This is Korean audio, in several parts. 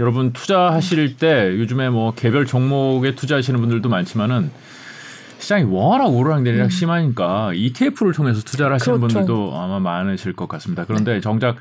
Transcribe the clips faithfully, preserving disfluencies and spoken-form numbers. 여러분 투자하실 때 요즘에 뭐 개별 종목에 투자하시는 분들도 많지만은 시장이 워낙 오르락내리락 음. 심하니까 이티에프를 통해서 투자를 하시는 그렇죠. 분들도 아마 많으실 것 같습니다. 그런데 네. 정작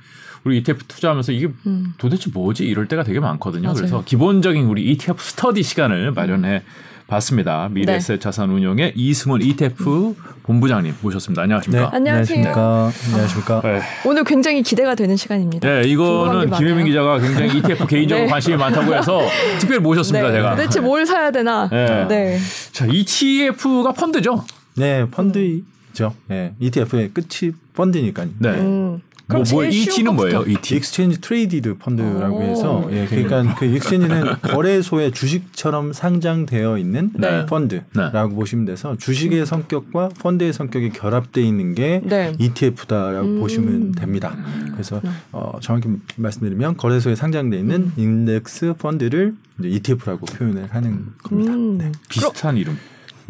우리 이티에프 투자하면서 이게 음. 도대체 뭐지? 이럴 때가 되게 많거든요. 맞아요. 그래서 기본적인 우리 이티에프 스터디 시간을 마련해 봤습니다. 미래에셋 네. 자산운용의 이승원 이티에프 본부장님 모셨습니다. 안녕하십니까? 네. 안녕하십니까? 네. 안녕하십니까? 네. 오늘 굉장히 기대가 되는 시간입니다. 네, 이거는 김혜민 기자가 굉장히 이티에프 개인적으로 네. 관심이 많다고 해서 특별히 모셨습니다. 네. 제가 도대체 뭘 사야 되나? 네. 네. 자, 이티에프가 펀드죠? 네, 펀드죠. 네, 이티에프의 끝이 펀드니까요. 네. 음. 뭐, 뭐 이티는 뭐예요? 이티? 익스체인지 트레이디드 펀드라고 해서 예, 그러니까 그 익스체인지는 거래소에 주식처럼 상장되어 있는 네. 펀드라고 네. 보시면 돼서 주식의 성격과 펀드의 성격이 결합되어 있는 게 네. 이티에프다라고 음. 보시면 됩니다. 그래서 어, 정확히 말씀드리면 거래소에 상장되어 있는 인덱스 펀드를 이제 이티에프라고 표현을 하는 겁니다. 음. 네. 비슷한 이름.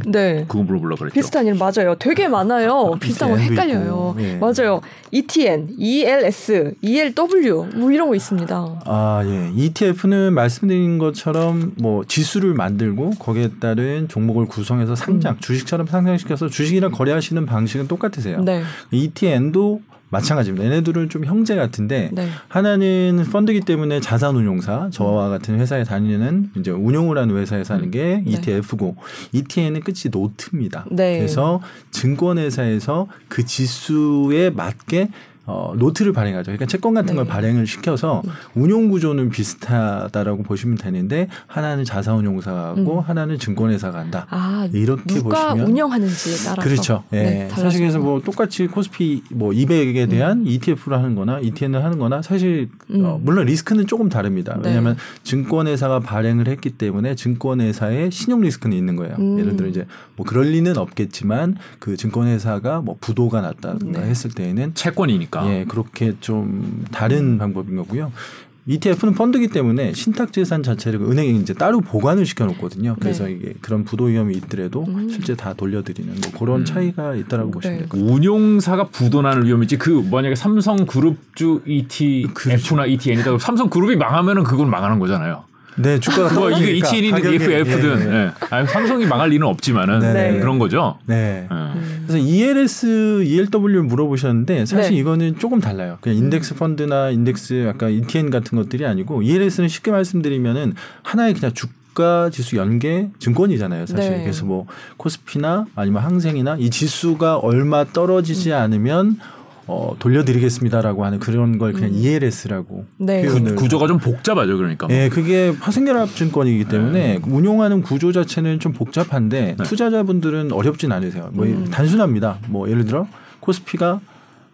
네. 그거 물어보려고 그랬죠. 비슷한 일 맞아요. 되게 많아요. 비슷한 거 헷갈려요. 예. 맞아요. 이티엔, 이엘에스, 이엘더블유 뭐 이런 거 있습니다. 아, 예. 이티에프는 말씀드린 것처럼 뭐 지수를 만들고 거기에 따른 종목을 구성해서 상장, 음. 주식처럼 상장시켜서 주식이랑 거래하시는 방식은 똑같으세요. 네. 이티엔도 마찬가지입니다. 얘네들은 좀 형제 같은데 네. 하나는 펀드기 때문에 자산운용사 저와 같은 회사에 다니는 이제 운용을 하는 회사에서 하는 게 이티에프고 네. 이티엔은 끝이 노트입니다. 네. 그래서 증권회사에서 그 지수에 맞게 어, 노트를 발행하죠. 그러니까 채권 같은 네. 걸 발행을 시켜서 운용 구조는 비슷하다라고 보시면 되는데 하나는 자산운용사하고 음. 하나는 증권회사가 한다. 아, 이렇게 누가 보시면 누가 운영하는지에 따라서 그렇죠. 네, 네. 사실 그래서 뭐 똑같이 코스피 뭐 이백에 대한 음. 이티에프를 하는거나 이티엔을 하는거나 사실 음. 어, 물론 리스크는 조금 다릅니다. 왜냐하면 네. 증권회사가 발행을 했기 때문에 증권회사의 신용 리스크는 있는 거예요. 음. 예를 들어 이제 뭐 그럴 리는 없겠지만 그 증권회사가 뭐 부도가 났다든가 네. 했을 때에는 채권이니까. 예, 그렇게 좀 다른 방법인 거고요. 이티에프는 펀드기 때문에 신탁재산 자체를 은행에 이제 따로 보관을 시켜놓거든요. 그래서 네. 이게 그런 부도 위험이 있더라도 음. 실제 다 돌려드리는 뭐 그런 음. 차이가 있다라고 네. 보시면 될 것 같아요. 운용사가 부도나는 위험이 있지. 그 만약에 삼성그룹주 이티에프나 그렇죠. 이티엔이다. 삼성그룹이 망하면은 그건 망하는 거잖아요. 네, 주가가 뭐 이게 이티엔이든 이에프에프든, 예, 예. 예. 아니, 삼성이 망할 리는 없지만은 네네. 그런 거죠. 네. 음. 그래서 이엘에스, 이엘더블유 물어보셨는데 사실 네. 이거는 조금 달라요. 그냥 인덱스 펀드나 인덱스 약간 이티엔 같은 것들이 아니고 이엘에스는 쉽게 말씀드리면은 하나의 그냥 주 주가 지수 연계 증권이잖아요, 사실. 네. 그래서 뭐 코스피나 아니면 항생이나 이 지수가 얼마 떨어지지 음. 않으면 어, 돌려드리겠습니다라고 하는 그런 걸 그냥 음. 이엘에스라고 네. 그, 구조가 좀 복잡하죠, 그러니까. 뭐. 네, 그게 화생결합증권이기 때문에 네. 운용하는 구조 자체는 좀 복잡한데 네. 투자자분들은 어렵진 않으세요. 뭐 음. 단순합니다. 뭐 예를 들어 코스피가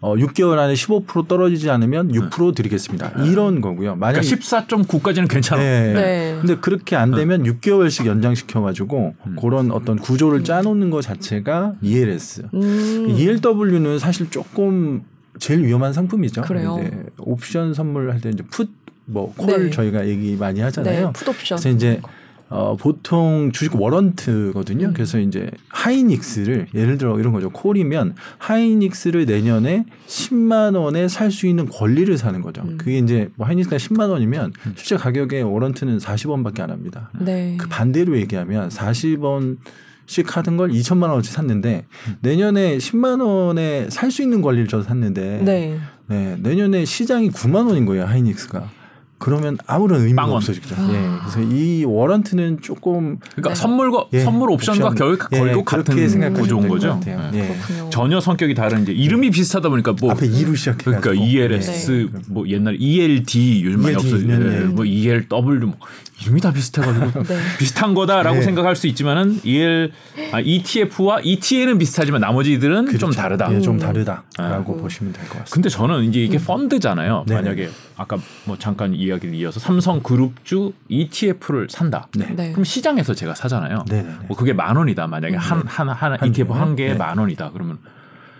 어, 육 개월 안에 십오 퍼센트 떨어지지 않으면 육 퍼센트 드리겠습니다. 네. 이런 거고요. 만약 그러니까 십사 점 구까지는 괜찮아. 네. 네. 근데 그렇게 안 되면 네. 육 개월씩 연장시켜 가지고 음. 그런 어떤 구조를 짜 놓는 거 자체가 이엘에스. 음. 이엘더블유는 사실 조금 제일 위험한 상품이죠. 그래요. 이제 옵션 선물할 때 이제 풋 뭐 콜 네. 저희가 얘기 많이 하잖아요. 네. 풋 옵션. 그래서 이제 어, 보통 주식 워런트거든요. 음. 그래서 이제 하이닉스를 예를 들어 이런 거죠. 콜이면 하이닉스를 내년에 십만 원에 살 수 있는 권리를 사는 거죠. 음. 그게 이제 뭐 하이닉스가 십만 원이면 음. 실제 가격에 워런트는 사십 원밖에 안 합니다. 네. 그 반대로 얘기하면 사십 원씩 하던 걸 이천만 원어치 샀는데 음. 내년에 십만 원에 살 수 있는 권리를 저 샀는데 네. 네, 내년에 시장이 구만 원인 거예요. 하이닉스가. 그러면 아무런 의미가 빵원. 없어지죠. 아. 예, 그래서 이 워런트는 조금 그러니까 네. 선물과 예, 선물 옵션과 옵션. 결, 결국 예, 같은 구조인 거죠. 네. 예. 전혀 성격이 다른 이제 이름이 네. 비슷하다 보니까 뭐 앞에 이로 시작해 그러니까 이엘에스 네. 뭐 옛날 이엘디 요즘 많이 없어지는데 예. 뭐 이엘더블유 뭐 이름이 다 비슷해가지고 네. 비슷한 거다라고 네. 생각할 수 있지만은 이엘 아, 이티에프와 이티엔은 비슷하지만 나머지들은 그렇죠. 좀 다르다. 예, 좀 다르다라고 음. 보시면 될 것 같습니다. 근데 저는 이제 이게 음. 펀드잖아요. 네. 만약에 아까 뭐 잠깐 이야기를 이어서 삼성그룹주 이티에프를 산다. 네. 네. 그럼 시장에서 제가 사잖아요. 네, 네, 네. 뭐 그게 만 원이다. 만약에 한, 한, 한, 한 이티에프 네. 한 개에 네. 만 원이다. 그러면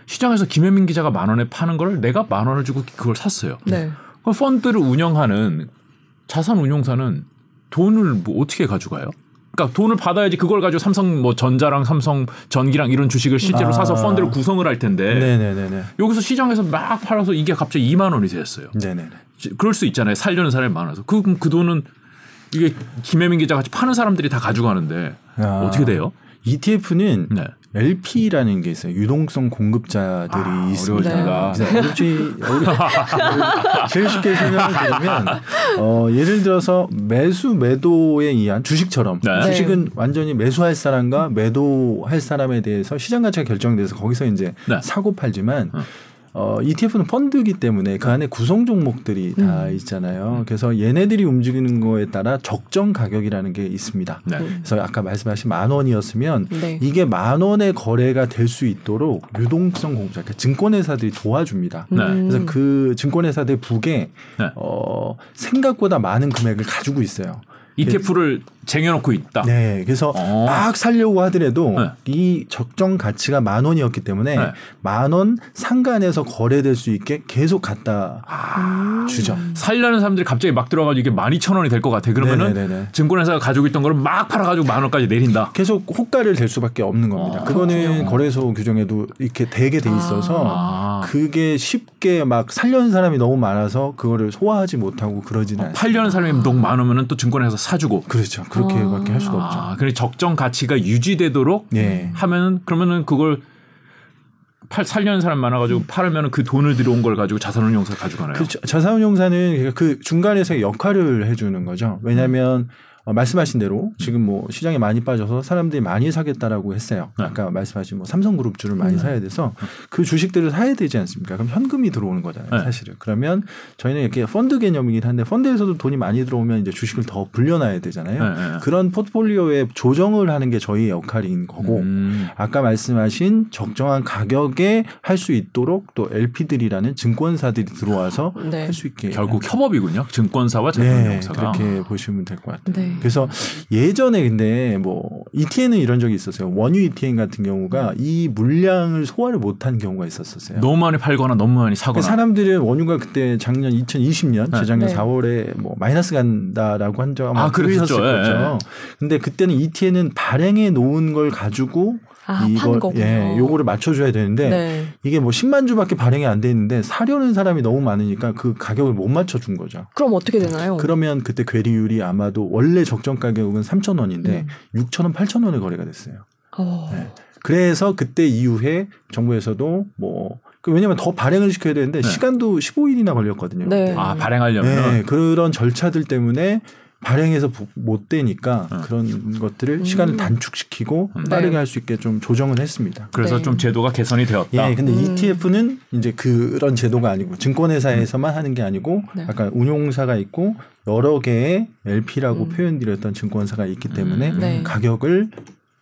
시장에서 김혜민 기자가 만 원에 파는 걸 내가 만 원을 주고 그걸 샀어요. 네. 그럼 펀드를 운영하는 자산운용사는 돈을 뭐 어떻게 가져가요? 그러니까 돈을 받아야지 그걸 가지고 삼성 뭐 전자랑 삼성 전기랑 이런 주식을 실제로 아. 사서 펀드를 구성을 할 텐데 네네네네. 여기서 시장에서 막 팔아서 이게 갑자기 이만 원이 됐어요. 네네네. 그럴 수 있잖아요. 살려는 사람이 많아서. 그, 그 돈은 이게 김혜민 기자 같이 파는 사람들이 다 가져가는데 아. 어떻게 돼요? 이티에프는 네. 엘피라는 게 있어요. 유동성 공급자들이 아, 있습니다. 네. 어렵지, 어렵지. 제일 쉽게 설명을 드리면 어, 예를 들어서 매수 매도에 의한 주식처럼 네. 주식은 완전히 매수할 사람과 매도할 사람에 대해서 시장 가치가 결정돼서 거기서 이제 네. 사고 팔지만 어. 어, 이티에프는 펀드이기 때문에 그 안에 구성 종목들이 음. 다 있잖아요. 그래서 얘네들이 움직이는 거에 따라 적정 가격이라는 게 있습니다. 네. 그래서 아까 말씀하신 만 원이었으면 네. 이게 만 원의 거래가 될 수 있도록 유동성 공급자, 그러니까 증권회사들이 도와줍니다. 네. 그래서 그 증권회사들 북에 네. 어, 생각보다 많은 금액을 가지고 있어요. 이티에프를 쟁여놓고 있다. 네, 그래서 어. 막 살려고 하더라도 네. 이 적정 가치가 만 원이었기 때문에 네. 만 원 상간에서 거래될 수 있게 계속 갖다 아. 주죠. 살려는 사람들이 갑자기 막 들어가지고 이게 만 이천 원이 될 것 같아. 그러면은 네네네네. 증권회사가 가지고 있던 걸 막 팔아가지고 만 원까지 내린다. 계속 호가를 댈 수밖에 없는 겁니다. 아. 그거는 아. 거래소 규정에도 이렇게 되게 돼 있어서 아. 그게 쉽게 막 살려는 사람이 너무 많아서 그거를 소화하지 못하고 그러지는. 어, 팔려는 사람이 너무 많으면은 또 증권회사 사주고. 그렇죠. 그렇게밖에 아~ 할 수가 없죠. 아, 그래 적정 가치가 유지되도록 네. 하면은 그러면은 그걸 팔 살려는 사람 많아가지고 팔으면은 그 돈을 들여온 걸 가지고 자산운용사 가져가나요? 그 자산운용사는 그 중간에서 역할을 해주는 거죠. 왜냐하면 음. 어, 말씀하신 대로 지금 뭐 시장에 많이 빠져서 사람들이 많이 사겠다라고 했어요. 네. 아까 말씀하신 뭐 삼성그룹 주를 많이 네. 사야 돼서 그 주식들을 사야 되지 않습니까? 그럼 현금이 들어오는 거잖아요. 네. 사실은. 그러면 저희는 이렇게 펀드 개념이긴 한데 펀드에서도 돈이 많이 들어오면 이제 주식을 더 불려놔야 되잖아요. 네. 네. 그런 포트폴리오에 조정을 하는 게 저희의 역할인 거고 음. 아까 말씀하신 적정한 가격에 할 수 있도록 또 엘피들이라는 증권사들이 들어와서 네. 할 수 있게. 결국 협업이군요. 증권사와 자산운용사가. 네. 그렇게 보시면 될 것 같아요. 네. 그래서 예전에 근데 뭐 이티엔은 이런 적이 있었어요. 원유 이티엔 같은 경우가 이 물량을 소화를 못한 경우가 있었어요. 너무 많이 팔거나 너무 많이 사거나. 사람들은 원유가 그때 작년 이천이십 년 네. 재작년 네. 사월에 뭐 마이너스 간다라고 한 적 아마 그랬었을 거죠. 근데 그때는 이티엔은 발행해 놓은 걸 가지고 아, 이걸 예, 요거를 맞춰줘야 되는데 네. 이게 뭐 십만 주밖에 발행이 안 돼 있는데 사려는 사람이 너무 많으니까 그 가격을 못 맞춰준 거죠. 그럼 어떻게 되나요? 그러면 그때 괴리율이 아마도 원래 적정 가격은 삼천 원인데 음. 육천 원, 팔천 원에 거래가 됐어요. 네. 그래서 그때 이후에 정부에서도 뭐 왜냐하면 더 발행을 시켜야 되는데 네. 시간도 십오 일이나 걸렸거든요. 네. 아 발행하려면 네, 그런 절차들 때문에. 발행해서 못 되니까 음. 그런 것들을 음. 시간을 단축시키고 음. 빠르게 네. 할 수 있게 좀 조정을 했습니다. 그래서 네. 좀 제도가 개선이 되었다. 예, 근데 음. 이티에프는 이제 그런 제도가 아니고 증권회사에서만 음. 하는 게 아니고 네. 아까 운용사가 있고 여러 개의 엘피라고 음. 표현드렸던 증권사가 있기 때문에 음. 네. 가격을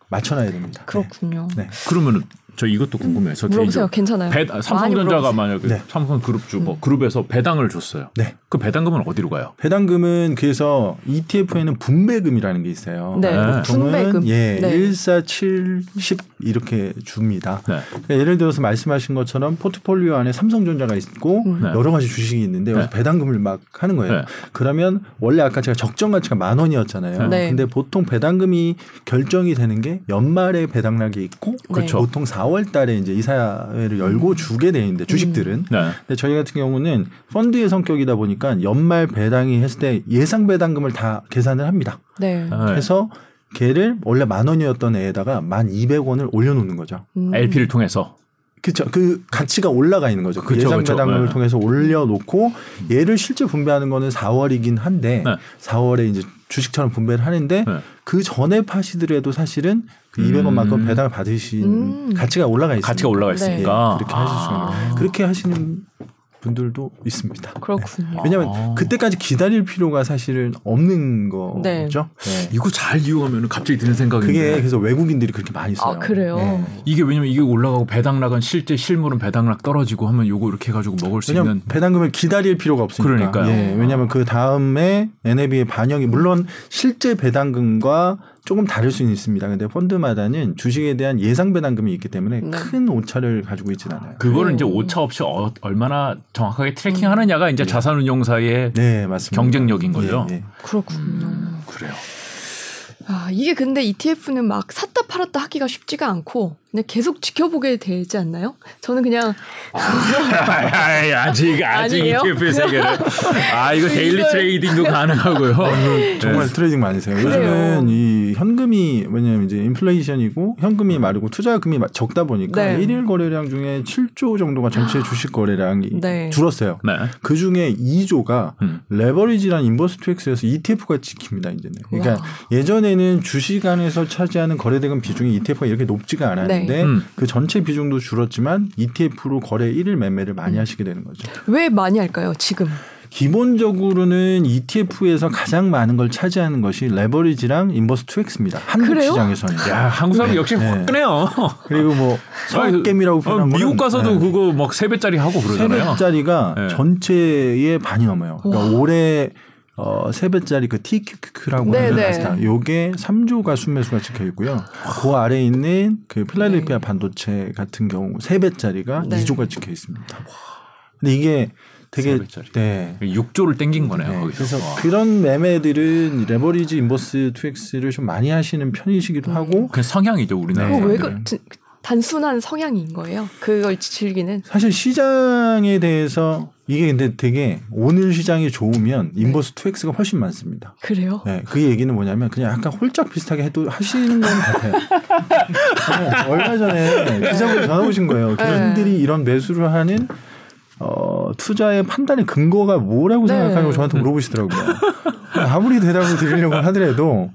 맞춰놔야 됩니다. 그렇군요. 네. 네. 그러면은 저 이것도 궁금해요. 저 물어보세요. 괜찮아요. 배, 삼성전자가 만약에 네. 삼성그룹주 뭐 그룹에서 배당을 줬어요. 네. 그 배당금은 어디로 가요? 배당금은 그래서 이티에프에는 분배금이라는 게 있어요. 네. 네. 분배금. 예, 네. 일, 사, 칠, 십 이렇게 줍니다. 네. 그러니까 예를 들어서 말씀하신 것처럼 포트폴리오 안에 삼성전자가 있고 네. 여러 가지 주식이 있는데 네. 배당금을 막 하는 거예요. 네. 그러면 원래 아까 제가 적정 가치가 만 원이었잖아요. 네. 근데 보통 배당금이 결정이 되는 게 연말에 배당락이 있고 네. 보통 사월 달에 이제 이사회를 열고 주게 돼 있는데 주식들은. 음. 네. 근데 저희 같은 경우는 펀드의 성격이다 보니까 연말 배당이 했을 때 예상 배당금을 다 계산을 합니다. 네. 그래서 걔를 원래 만 원이었던 애에다가 만 이백 원을 올려놓는 거죠. 음. 엘피를 통해서. 그렇죠. 그 가치가 올라가 있는 거죠. 그 예상 배당금을 네. 통해서 올려놓고 얘를 실제 분배하는 거는 사월이긴 한데 네. 사월에 이제 주식처럼 분배를 하는데 네. 그 전에 파시더라도 사실은 그 음. 이백 원만큼 배당을 받으신 음. 가치가 올라가 있습니다. 가치가 올라가 있으니까 네. 그렇게 아. 하실 수 있는 거예요. 그렇게 하시는 분들도 있습니다. 그렇군요. 네. 왜냐하면 아. 그때까지 기다릴 필요가 사실은 없는 거죠. 네. 네. 이거 잘 이용하면 갑자기 드는 생각인데 그게 그래서 외국인들이 그렇게 많이 써요. 아, 그래요? 네. 이게 왜냐면 이게 올라가고 배당락은 실제 실물은 배당락 떨어지고 하면 요거 이렇게 해가지고 먹을 수 있는 배당금을 기다릴 필요가 없으니까. 그러니까요. 예. 왜냐하면 그 다음에 엔에이브이의 반영이 물론 실제 배당금과 조금 다를 수는 있습니다. 근데 펀드마다는 주식에 대한 예상 배당금이 있기 때문에 네. 큰 오차를 가지고 있지는 않아요. 그거를 네. 이제 오차 없이 어, 얼마나 정확하게 트래킹하느냐가 이제 네. 자산운용사의 네, 경쟁력인 거죠. 네, 네. 그렇군요. 음, 그래요. 아, 이게 근데 이티에프는 막 샀다 팔았다 하기가 쉽지가 않고 그냥 계속 지켜보게 되지 않나요? 저는 그냥 아, 아직 아직 이티에프의 세계를 아 이거 데일리 이걸... 트레이딩도 가능하고요. 아, 정말 네. 트레이딩 많이 세요. 요즘은 이 현금이 왜냐면 이제 인플레이션이고 현금이 마르고 투자금이 적다 보니까 네. 일일 거래량 중에 칠 조 정도가 전체 주식 거래량이 네. 줄었어요. 네. 그 중에 이 조가 음. 레버리지라는 인버스트엑스에서 이티에프가 지킵니다 이제는. 그러니까 와. 예전에는 주식 안에서 차지하는 거래대금 비중이 이티에프가 이렇게 높지가 않았는데. 네. 네. 음. 그 전체 비중도 줄었지만 이티에프로 거래 일일 매매를 많이 음. 하시게 되는 거죠. 왜 많이 할까요? 지금 기본적으로는 이티에프에서 가장 많은 걸 차지하는 것이 레버리지랑 인버스 투 엑스입니다. 한국 그래요? 시장에서는. 야, 한국 사람이 네. 역시 네. 화끈해요. 그리고 뭐 서액겜이라고 표현한 거 미국 가서도 네. 그거 막 세 배짜리 하고 그러잖아요. 세 배짜리가 네. 전체의 반이 넘어요. 그러니까 올해 어, 세 배짜리 그 티큐큐큐라고 하는 나스닥. 요게 삼 조가 순매수가 찍혀있고요. 그 아래에 있는 그 필라델피아 네. 반도체 같은 경우 세 배짜리가 네. 이 조가 찍혀있습니다. 근데 이게 되게 네. 육 조를 땡긴 거네요. 네. 그래서 와. 그런 매매들은 레버리지 인버스 투 엑스를 좀 많이 하시는 편이시기도 음. 하고. 그 성향이죠, 우리나라. 네. 왜 그, 단순한 성향인 거예요. 그걸 즐기는. 사실 시장에 대해서 이게 근데 되게 오늘 시장이 좋으면 인버스 투 엑스가 훨씬 많습니다. 그래요? 네, 그 얘기는 뭐냐면 그냥 약간 홀짝 비슷하게 해도 하시는 건 같아요. 네, 얼마 전에 기자분이 전화 오신 거예요. 개인들이 이런 매수를 하는 어, 투자의 판단의 근거가 뭐라고 네. 생각하냐고 저한테 물어보시더라고요. 아무리 대답을 드리려고 하더라도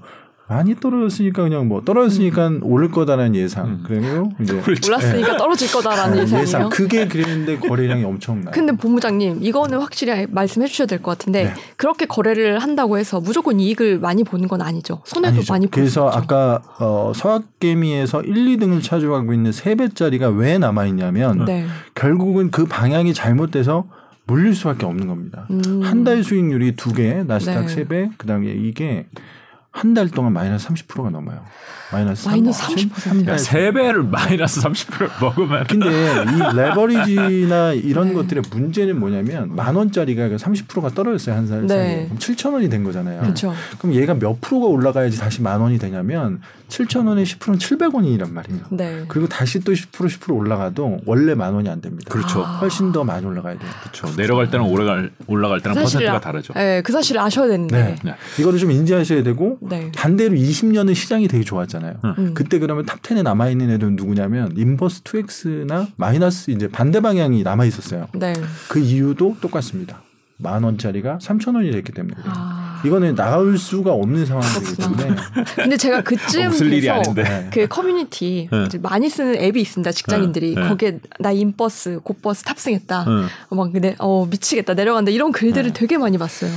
많이 떨어졌으니까 그냥 뭐 떨어졌으니까 음. 오를 거다라는 예상. 음. 그래요? 이제 올랐으니까 네. 떨어질 거다라는 어, 예상이요. 예상. 그게 그랬는데 거래량이 엄청나요. 근데 본부장님 이거는 확실히 말씀해 주셔야 될 것 같은데 네. 그렇게 거래를 한다고 해서 무조건 이익을 많이 보는 건 아니죠. 손해도 아니죠. 많이 보는 거죠. 그래서 아까 어, 서학개미에서 일, 이 등을 차지하고 있는 세 배짜리가 왜 남아있냐면 네. 결국은 그 방향이 잘못돼서 물릴 수밖에 없는 겁니다. 음. 한 달 수익률이 두 배, 나스닥 네. 세 배, 그다음에 이게 한 달 동안 마이너스 삼십 퍼센트가 넘어요. 마이너스, 마이너스 삼십 퍼센트. 야, 세 배를 마이너스 삼십 퍼센트 먹으면. 근데 이 레버리지나 이런 네. 것들의 문제는 뭐냐면 만 원짜리가 삼십 퍼센트가 떨어졌어요. 한 살 네. 사이에. 그럼 칠천 원이 된 거잖아요. 그쵸. 그럼 얘가 몇 프로가 올라가야지 다시 만 원이 되냐면 칠천 원에 십 퍼센트는 칠백 원이란 말이에요. 네. 그리고 다시 또 십 퍼센트 십 퍼센트 올라가도 원래 만 원이 안 됩니다. 그렇죠. 아. 훨씬 더 많이 올라가야 돼요. 그렇죠. 내려갈 때랑 올라갈, 올라갈 때랑 그 퍼센트가 아, 다르죠. 네, 그 사실을 아셔야 되는데. 네. 네. 이거를 좀 인지하셔야 되고 네. 반대로 이십 년은 시장이 되게 좋았잖아요. 음. 그때 그러면 탑 텐에 남아있는 애들은 누구냐면 인버스 투 엑스나 마이너스 이제 반대 방향이 남아있었어요. 네. 그 이유도 똑같습니다. 만 원짜리가 삼천 원이 됐기 때문에. 아. 이거는 나올 수가 없는 상황이기 때문에. 근데 제가 그쯤에서 그 커뮤니티 네. 이제 많이 쓰는 앱이 있습니다. 직장인들이 네. 거기에 나 인버스, 곧버스 탑승했다. 네. 막 내, 어, 미치겠다 내려간다 이런 글들을 네. 되게 많이 봤어요.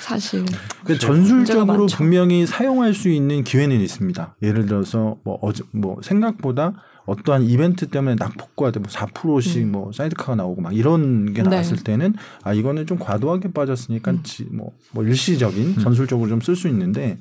사실 그러니까 전술적으로 분명히 사용할 수 있는 기회는 있습니다. 예를 들어서 뭐, 어제, 뭐 생각보다 어떠한 이벤트 때문에 낙폭과 뭐 사 퍼센트씩 음. 뭐 사이드카가 나오고 막 이런 게 나왔을 네. 때는 아 이거는 좀 과도하게 빠졌으니까 음. 지, 뭐, 뭐 일시적인 음. 전술적으로 좀 쓸 수 있는데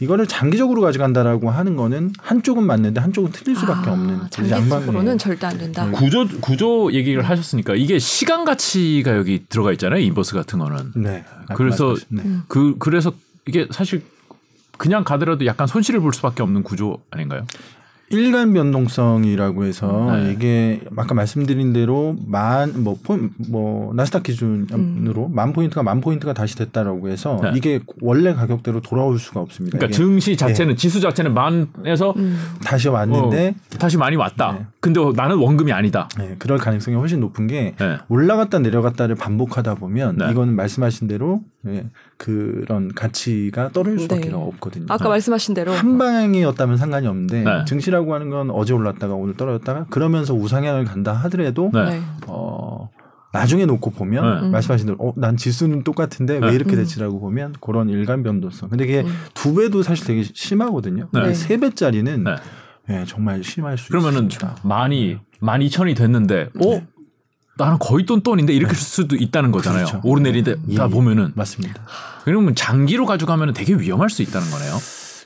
이거를 장기적으로 가져간다라고 하는 거는 한쪽은 맞는데 한쪽은 틀릴 수밖에 아, 없는 장기적으로는 절대 안 된다. 네. 구조 구조 얘기를 하셨으니까 이게 시간 가치가 여기 들어가 있잖아요. 인버스 같은 거는. 네. 그래서 네. 그 그래서 이게 사실 그냥 가더라도 약간 손실을 볼 수밖에 없는 구조 아닌가요? 일간 변동성이라고 해서 네. 이게 아까 말씀드린 대로 만 뭐 뭐 나스닥 기준으로 음. 만 포인트가 만 포인트가 다시 됐다라고 해서 네. 이게 원래 가격대로 돌아올 수가 없습니다. 그러니까 증시 자체는 네. 지수 자체는 만에서 음. 다시 왔는데 어, 다시 많이 왔다. 네. 근데 나는 원금이 아니다. 네, 그럴 가능성이 훨씬 높은 게 네. 올라갔다 내려갔다를 반복하다 보면 네. 이거는 말씀하신 대로 네. 그런 가치가 떨어질 수밖에 네. 없거든요. 아까 말씀하신 대로 한 방향이었다면 상관이 없는데 네. 증시라 라고 하는 건 어제 올랐다가 오늘 떨어졌다가 그러면서 우상향을 간다 하더라도 네. 어, 나중에 놓고 보면 네. 말씀하신 대로 어, 난 지수는 똑같은데 네. 왜 이렇게 됐지라고 음. 보면 그런 일간 변동성. 근데 이게 음. 두 배도 사실 되게 심하거든요. 네. 근데 세 배짜리는 네. 네, 정말 심할 수 그러면은 있습니다. 그러면은 만 이천 원이 됐는데 네. 어? 나는 거의 똔똔인데 이렇게 네. 수도 있다는 거잖아요. 그렇죠. 오르내리다 예. 보면은 맞습니다. 그러면 장기로 가져가면 되게 위험할 수 있다는 거네요.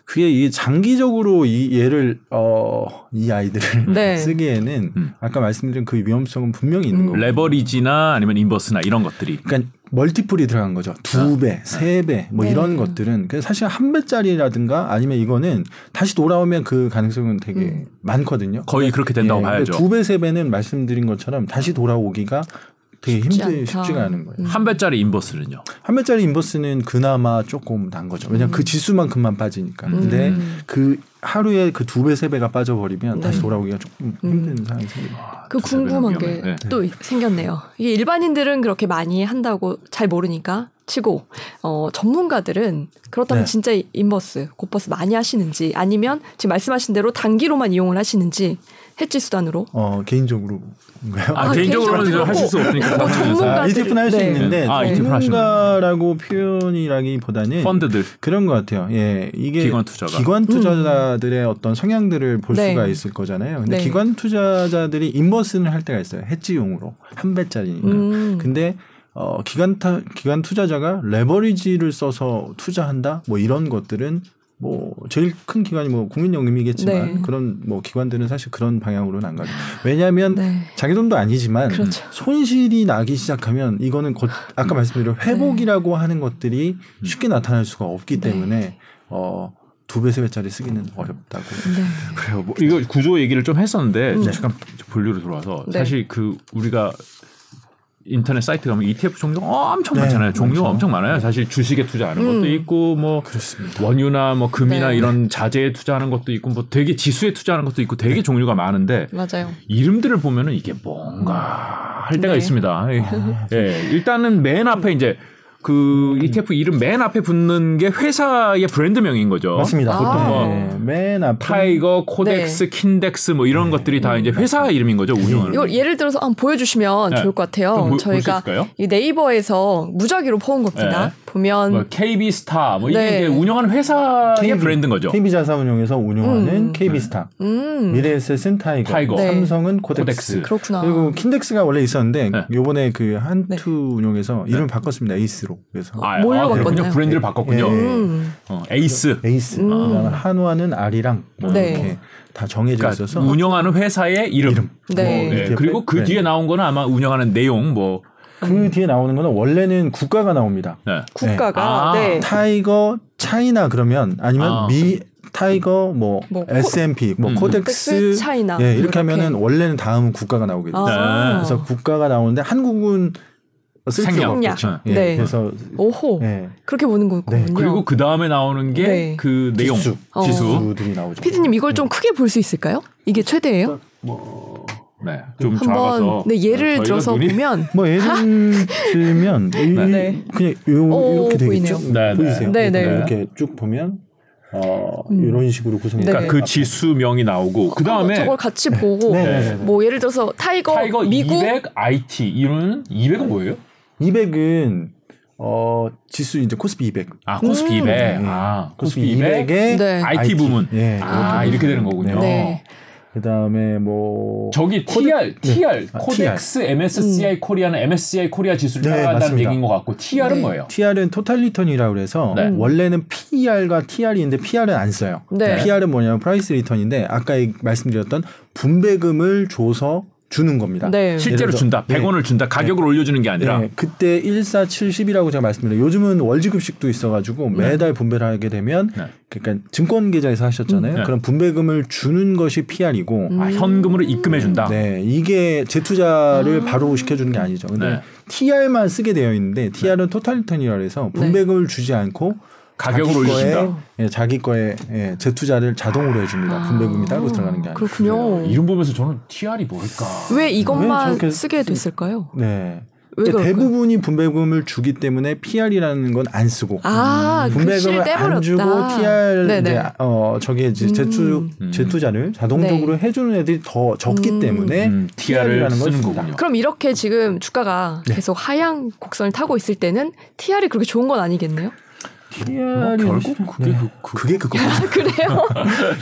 그게 이 장기적으로 이 얘를 어, 이 아이들을 네. 쓰기에는 음. 아까 말씀드린 그 위험성은 분명히 있는 음. 거고 레버리지나 아니면 인버스나 이런 것들이 그러니까 멀티플이 들어간 거죠. 두 배, 세 배 뭐 네. 이런 것들은 사실 한 배짜리라든가 아니면 이거는 다시 돌아오면 그 가능성은 되게 음. 많거든요. 거의 그렇게 된다고 예, 봐야죠. 두 배, 세 배는 말씀드린 것처럼 다시 돌아오기가 되게 힘들 쉽지가 않은 거예요. 음. 한 배짜리 인버스는요? 한 배짜리 인버스는 그나마 조금 난 거죠. 왜냐하면 음. 그 지수만큼만 빠지니까. 음. 근데 그 하루에 그 두 배, 세 배가 빠져버리면 음. 다시 돌아오기가 조금 음. 힘든 상황이 생깁니다. 그 궁금한 게 또 네. 생겼네요. 이게 일반인들은 그렇게 많이 한다고 잘 모르니까 치고 어, 전문가들은 그렇다면 네. 진짜 인버스, 고버스 많이 하시는지 아니면 지금 말씀하신 대로 단기로만 이용을 하시는지 해지 수단으로? 어 개인적으로인가요? 아, 아 개인적으로는 개인적으로 하실 수 없으니까. 뭐 전문가 이티프는 할 수 네. 있는데 아, 네. 전문가라고 표현이라기보다는 펀드들 그런 것 같아요. 예, 이게 기관 투자가 기관 투자자들의 음. 어떤 성향들을 볼 네. 수가 있을 거잖아요. 근데 네. 기관 투자자들이 인버스는 할 때가 있어요. 해지용으로 한 배짜리니까. 음. 근데 어, 기관 타, 기관 투자자가 레버리지를 써서 투자한다. 뭐 이런 것들은. 뭐 제일 큰 기관이 뭐 국민연금이겠지만 네. 그런 뭐 기관들은 사실 그런 방향으로는 안 가죠. 왜냐하면 네. 자기 돈도 아니지만 그렇죠. 손실이 나기 시작하면 이거는 거, 아까 말씀드린 회복이라고 네. 하는 것들이 쉽게 나타날 수가 없기 네. 때문에 어, 두 배, 세 배짜리 쓰기는 어렵다고. 네. 그래요. 뭐 이거 구조 얘기를 좀 했었는데 네. 잠깐 본류로 돌아와서 네. 사실 그 우리가 인터넷 사이트 가면 이티에프 종류 엄청 네, 많잖아요. 종류 그렇죠. 엄청 많아요. 사실 주식에 투자하는 음. 것도 있고 뭐 그렇습니다. 원유나 뭐 금이나 네, 이런 네. 자재에 투자하는 것도 있고 뭐 되게 지수에 투자하는 것도 있고 되게 네. 종류가 많은데 맞아요. 이름들을 보면은 이게 뭔가 할 때가 네. 있습니다. 네, 일단은 맨 앞에 이제 그 이티에프 이름 맨 앞에 붙는 게 회사의 브랜드명인 거죠. 맞습니다. 보통 아~ 뭐 네. 맨 앞에 타이거, 코덱스, 네. 킨덱스 뭐 이런 네. 것들이 다 이제 회사 이름인 거죠. 운영을. 이걸 예를 들어서 한번 보여주시면 네. 좋을 것 같아요. 보, 저희가 이 네이버에서 무작위로 퍼온 겁니다. 네. 보면 뭐 케이비스타 뭐 네. 이게 운영하는 회사의 케이비, 브랜드인 거죠. 케이비자산운용에서 운영하는 음. 케이비스타, 음. 미래에셋은 타이거, 타이거. 네. 삼성은 코덱스. 코덱스. 그렇구나. 그리고 킨덱스가 원래 있었는데 네. 이번에 그 한투 네. 운용에서 이름을 네. 바꿨습니다. 에이스로. 그래서 아, 뭘로 아, 바꿨나요? 브랜드를 바꿨군요. 예. 음. 어, 에이스, 에이스. 음. 한화는 R이랑 뭐 네. 이렇게 다 정해져 그러니까 있어서 운영하는 회사의 이름. 이름. 네. 뭐 네. 그리고 그 네. 뒤에 나온 거는 아마 운영하는 내용 뭐. 그 음. 뒤에 나오는 거는 원래는 국가가 나옵니다. 네. 국가가 네. 아. 네. 타이거 차이나 그러면 아니면 아. 미 타이거 뭐, 뭐 에스앤피 뭐 음. 코덱스 차이나 예, 이렇게, 이렇게 하면은 원래는 다음은 국가가 나오게 돼요. 아. 네. 그래서 국가가 나오는데 한국은 생략. 네. 네. 그래서 오호. 네. 그렇게 보는 거군요. 네. 그리고 그 다음에 나오는 게 네. 그 내용 지수. 지수들이 어. 나오죠. 피디님 이걸 네. 좀 크게 볼 수 있을까요? 이게 최대예요? 뭐 네. 좀 작아서. 네, 예를 들어서 눈이... 보면 뭐 예를 들면 네. 그냥 요, 오, 이렇게 되겠죠. 네, 네. 보이세요? 네, 네. 이렇게 쭉 보면 어, 음. 이런 식으로 구성이 그러니까 네. 그 지수명이 나오고 그 다음에 저걸 같이 네. 보고 네. 뭐 예를 들어서 타이거, 타이거 미국 이백 아이티 이런 이백은 뭐예요? 이백은 어 지수 이제 코스피 이백. 아 코스피 이백. 네. 아 코스피 이백의 네. 아이티 부문. 네. 아, 아 이렇게 되는 거군요. 네. 그다음에 뭐 저기 티알, 티알, 네. 코덱스, 아, 엠에스시아이 음. 코리아는 엠에스시아이 코리아 지수를 따라한다는 네, 얘기인 것 같고 티알은 네. 뭐예요? 티알은 토탈 리턴이라고 해서 네. 원래는 피알과 티알이 있는데 피알은 안 써요. 네. 피알은 뭐냐면 프라이스 리턴인데 아까 말씀드렸던 분배금을 줘서 주는 겁니다. 네. 실제로 준다. 백 원을 네. 준다. 가격을 네. 올려주는 게 아니라. 네. 그때 일사칠십이라고 제가 말씀드려요. 요즘은 월지급식도 있어가지고 매달 분배를 하게 되면 네. 그러니까 증권계좌에서 하셨잖아요. 네. 그럼 분배금을 주는 것이 피알이고 음. 아, 현금으로 입금해준다. 네. 이게 재투자를 아. 바로 시켜주는 게 아니죠. 근데 네. 티알만 쓰게 되어 있는데 티알은 네. 토탈 리턴이라 해서 분배금을 네. 주지 않고 가격을 올리신다. 예, 자기 거에 예, 재투자를 자동으로 해줍니다. 분배금이 아~ 따로 들어가는 게 아니에요. 그렇군요. 이름 보면서 저는 티알이 뭘까? 왜 이것만 왜 쓰게 됐을까요? 네. 그러니까 대부분이 분배금을 주기 때문에 피알이라는 건 안 쓰고 아, 분배금을 그 안 주고 티알 이제 어 저기 이제 재투 음. 재투자를 자동적으로 네. 해주는 애들이 더 적기 음. 때문에 음. 티알이라는 걸 쓴다. 그럼 이렇게 지금 주가가 네. 계속 하향 곡선을 타고 있을 때는 티알이 그렇게 좋은 건 아니겠네요? 어, 결국 그게 네. 그, 그게 그거 그래요?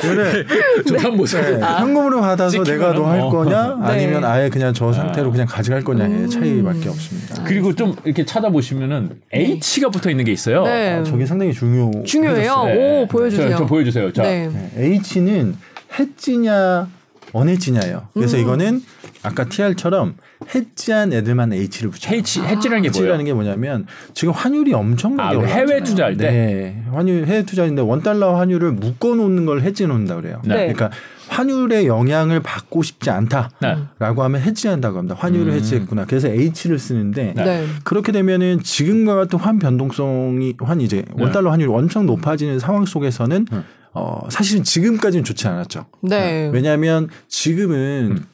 그래 조선 모사에 현금으로 받아서 내가 너 할 거냐 네. 아니면 아예 그냥 저 상태로 아. 그냥 가져갈 거냐의 음. 차이밖에 없습니다. 그리고 좀 이렇게 찾아보시면은 네. H가 붙어 있는 게 있어요. 네. 아, 저게 상당히 중요 중요해요. 네. 오 보여주세요. 저, 저 보여주세요. 자 네. H는 했지냐 언했지냐예요. 그래서 음. 이거는 아까 티알처럼 해지한 애들만 H를 붙여요. 해지, 해지라는 게 뭐예요? 해지라는 게 뭐냐면 지금 환율이 엄청나게 올라요. 아, 해외 투자할 때? 네. 환율, 해외 투자인데 원달러 환율을 묶어놓는 걸 해지놓는다고 그래요. 네. 그러니까 환율의 영향을 받고 싶지 않다라고 네. 하면 해지한다고 합니다. 환율을 음. 해지했구나. 그래서 H를 쓰는데 네. 그렇게 되면은 지금과 같은 환 변동성이 환 이제 네. 원달러 환율이 엄청 높아지는 상황 속에서는 네. 어, 사실은 지금까지는 좋지 않았죠. 네. 왜냐하면 지금은 음.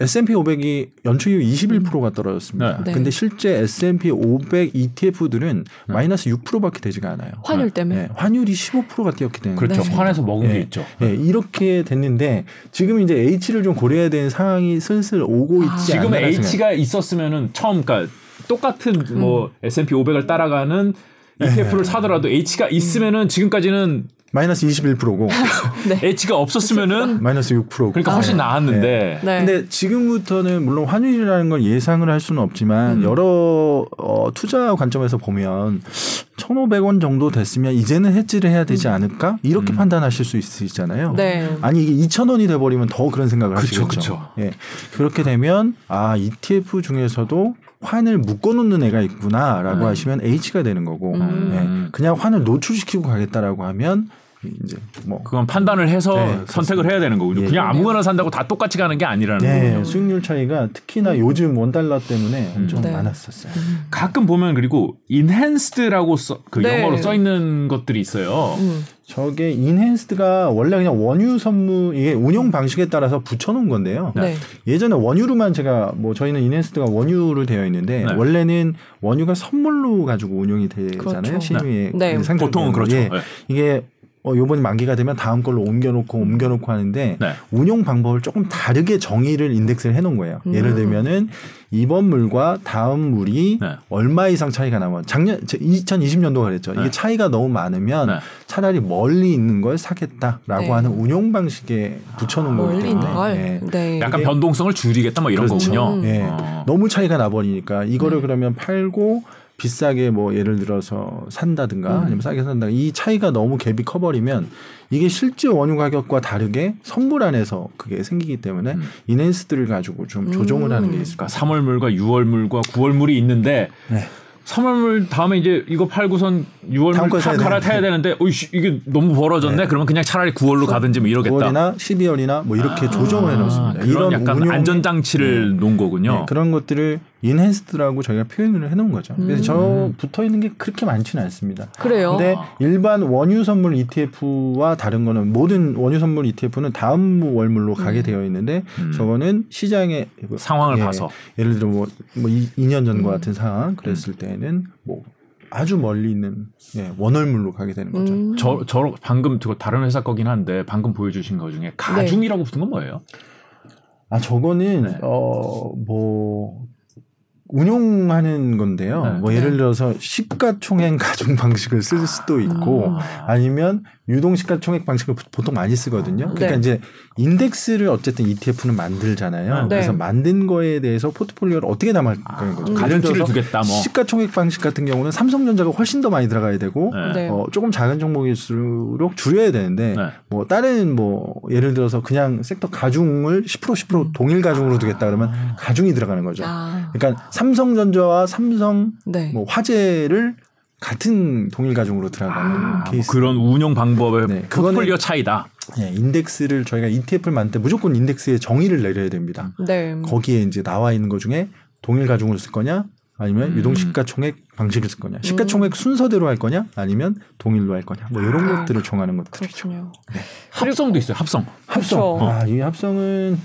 에스 앤 피 오백이 연초이후 이십일 퍼센트가 떨어졌습니다. 네. 근데 실제 에스 앤 피 오백 이티에프들은 네. 마이너스 육 퍼센트밖에 되지가 않아요. 환율 때문에? 네. 환율이 십오 퍼센트가 뛰었기 때문에. 그렇죠. 네. 환해서 먹은 네. 게 있죠. 네. 네. 이렇게 됐는데 지금 이제 H를 좀 고려해야 되는 상황이 슬슬 오고 있지 아, 지금 않나 H가 생각. 있었으면은 처음 그러니까 똑같은 음. 뭐 에스 앤 피 오백을 따라가는 이티에프를 네. 사더라도 H가 있으면은 지금까지는 마이너스 이십일 퍼센트고 네. H가 없었으면은 마이너스 육 퍼센트고 그러니까 훨씬 네. 나았는데 네. 네. 근데 지금부터는 물론 환율이라는 걸 예상을 할 수는 없지만 음. 여러 어, 투자 관점에서 보면 천오백 원 정도 됐으면 이제는 해지를 해야 되지 않을까 이렇게 음. 판단하실 수 있잖아요. 네. 아니 이게 이천 원이 돼버리면 더 그런 생각을 그쵸, 하시겠죠. 그쵸. 예. 그렇게 되면 아 이티에프 중에서도 환을 묶어놓는 애가 있구나라고 음. 하시면 H가 되는 거고 음. 예. 그냥 환을 노출시키고 가겠다라고 하면 이제 뭐 그건 판단을 해서 네, 선택을 해야 되는 거군요. 예. 그냥 아무거나 산다고 다 똑같이 가는 게 아니라는 네, 거예요. 수익률 차이가 특히나 음. 요즘 원달러 때문에 엄청 음. 네. 많았었어요. 음. 가끔 보면 그리고 인핸스드라고 써, 그 네. 영어로 써 있는 것들이 있어요. 음. 저게 인핸스드가 원래 그냥 원유 선물 이게 운용 방식에 따라서 붙여놓은 건데요. 네. 예전에 원유로만 제가 뭐 저희는 인핸스드가 원유로 되어 있는데 네. 원래는 원유가 선물로 가지고 운용이 되잖아요. 시중에 그렇죠. 네. 보통은 그렇죠. 예. 네. 이게 어, 요번이 만기가 되면 다음 걸로 옮겨놓고 옮겨놓고 하는데 네. 운용 방법을 조금 다르게 정의를 인덱스를 해놓은 거예요. 음. 예를 들면은 이번 물과 다음 물이 네. 얼마 이상 차이가 나면 작년 이천이십 년도가 그랬죠. 네. 이게 차이가 너무 많으면 네. 차라리 멀리 있는 걸 사겠다라고 네. 하는 운용 방식에 붙여놓은 아, 거기 때문에 멀리 있는 걸? 네. 네. 약간 변동성을 줄이겠다 뭐 이런 그렇죠. 거군요. 네. 어. 너무 차이가 나버리니까 이거를 네. 그러면 팔고 비싸게 뭐 예를 들어서 산다든가 아니면 싸게 산다든가 이 차이가 너무 갭이 커버리면 이게 실제 원유 가격과 다르게 선물 안에서 그게 생기기 때문에 음. 인핸스들을 가지고 좀 조정을 음. 하는 게 있을까. 삼월 물과 유월 물과 구월 물이 있는데 네. 삼월 물 다음에 이제 이거 팔고선 유월 물 탁 갈아타야 되는데 어이씨 이게 너무 벌어졌네. 네. 그러면 그냥 차라리 구월로 가든지 뭐 이러겠다. 구월이나 십이월이나 뭐 이렇게 아. 조정을 해놓습니다. 이런 약간 운용... 안전장치를 네. 놓은 거군요. 네. 그런 것들을 인핸스드라고 저희가 표현을 해놓은 거죠. 그래서 음. 저 붙어있는 게 그렇게 많지는 않습니다. 그래요? 근데 일반 원유선물 이티에프와 다른 거는 모든 원유선물 이티에프는 다음 월물로 음. 가게 되어 있는데 음. 저거는 시장의 상황을 예, 봐서 예를 들어 뭐, 뭐 이 년 전과 음. 같은 상황 그랬을 음. 때는 뭐 아주 멀리 있는 예, 원월물로 가게 되는 거죠. 음. 저, 저 방금 저 다른 회사 거긴 한데 방금 보여주신 거 중에 가중이라고 네. 붙은 건 뭐예요? 아 저거는 네. 어 뭐 운용하는 건데요. 네. 뭐 예를 들어서 시가총액 가중 방식을 쓸 수도 있고 아. 아니면 유동 시가총액 방식을 보통 많이 쓰거든요. 그러니까 네. 이제 인덱스를 어쨌든 이티에프는 만들잖아요. 네. 그래서 만든 거에 대해서 포트폴리오를 어떻게 담을 거는 거죠. 가중치를 두겠다. 뭐. 시가총액 방식 같은 경우는 삼성전자가 훨씬 더 많이 들어가야 되고 네. 어, 조금 작은 종목일수록 줄여야 되는데 네. 뭐 다른 뭐 예를 들어서 그냥 섹터 가중을 십 퍼센트 십 퍼센트 동일 가중으로 아. 두겠다 그러면 가중이 들어가는 거죠. 아. 그러니까 삼성전자와 삼성 네. 뭐 화재를 같은 동일 가중으로 들어가는 아, 케이스. 그런 운영 방법의 네, 포트폴리오 차이다. 네, 인덱스를 저희가 이티에프를 만들 때 무조건 인덱스의 정의를 내려야 됩니다. 네. 거기에 이제 나와 있는 것 중에 동일 가중으로 쓸 거냐 아니면 음. 유동 시가총액 방식을 쓸 거냐 시가총액 음. 순서대로 할 거냐 아니면 동일로 할 거냐 뭐 이런 아, 것들을 정하는 것들이죠. 네. 합성도 있어요. 합성. 합성. 어. 아, 이 합성은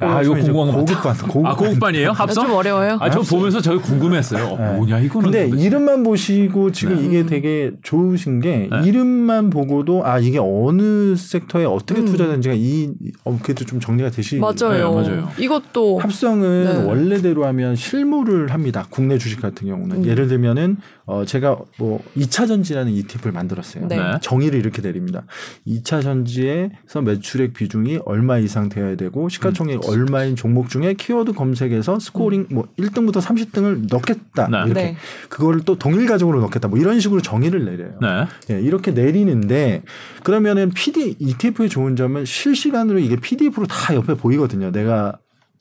아, 이거 궁금한 거 고급반. 고급반. 아, 고급반이에요? 합성? 좀 어려워요. 아, 저 보면서 저 궁금했어요. 어, 네. 뭐냐 이거는. 근데 도대체. 이름만 보시고 지금 네. 이게 되게 좋으신 게 네. 이름만 보고도 아 이게 어느 섹터에 어떻게 음. 투자되는지가 이 어, 그래도 좀 정리가 되시. 맞아요. 네, 맞아요. 이것도 합성은 네. 원래대로 하면 실물을 합니다. 국내 주식 같은 경우는 음. 예를 들면. 들면은 어 제가 뭐 이차 전지라는 이티에프를 만들었어요. 네. 네. 정의를 이렇게 내립니다. 이차 전지에서 매출액 비중이 얼마 이상 되어야 되고 시가총액 음. 얼마인 종목 중에 키워드 검색에서 스코어링 음. 뭐 일 등부터 삼십 등을 넣겠다. 네. 이렇게 네. 그거를 또 동일 가정으로 넣겠다. 뭐 이런 식으로 정의를 내려요. 네. 네. 이렇게 내리는데 그러면은 피디 이티에프의 좋은 점은 실시간으로 이게 피디에프로 다 옆에 보이거든요. 내가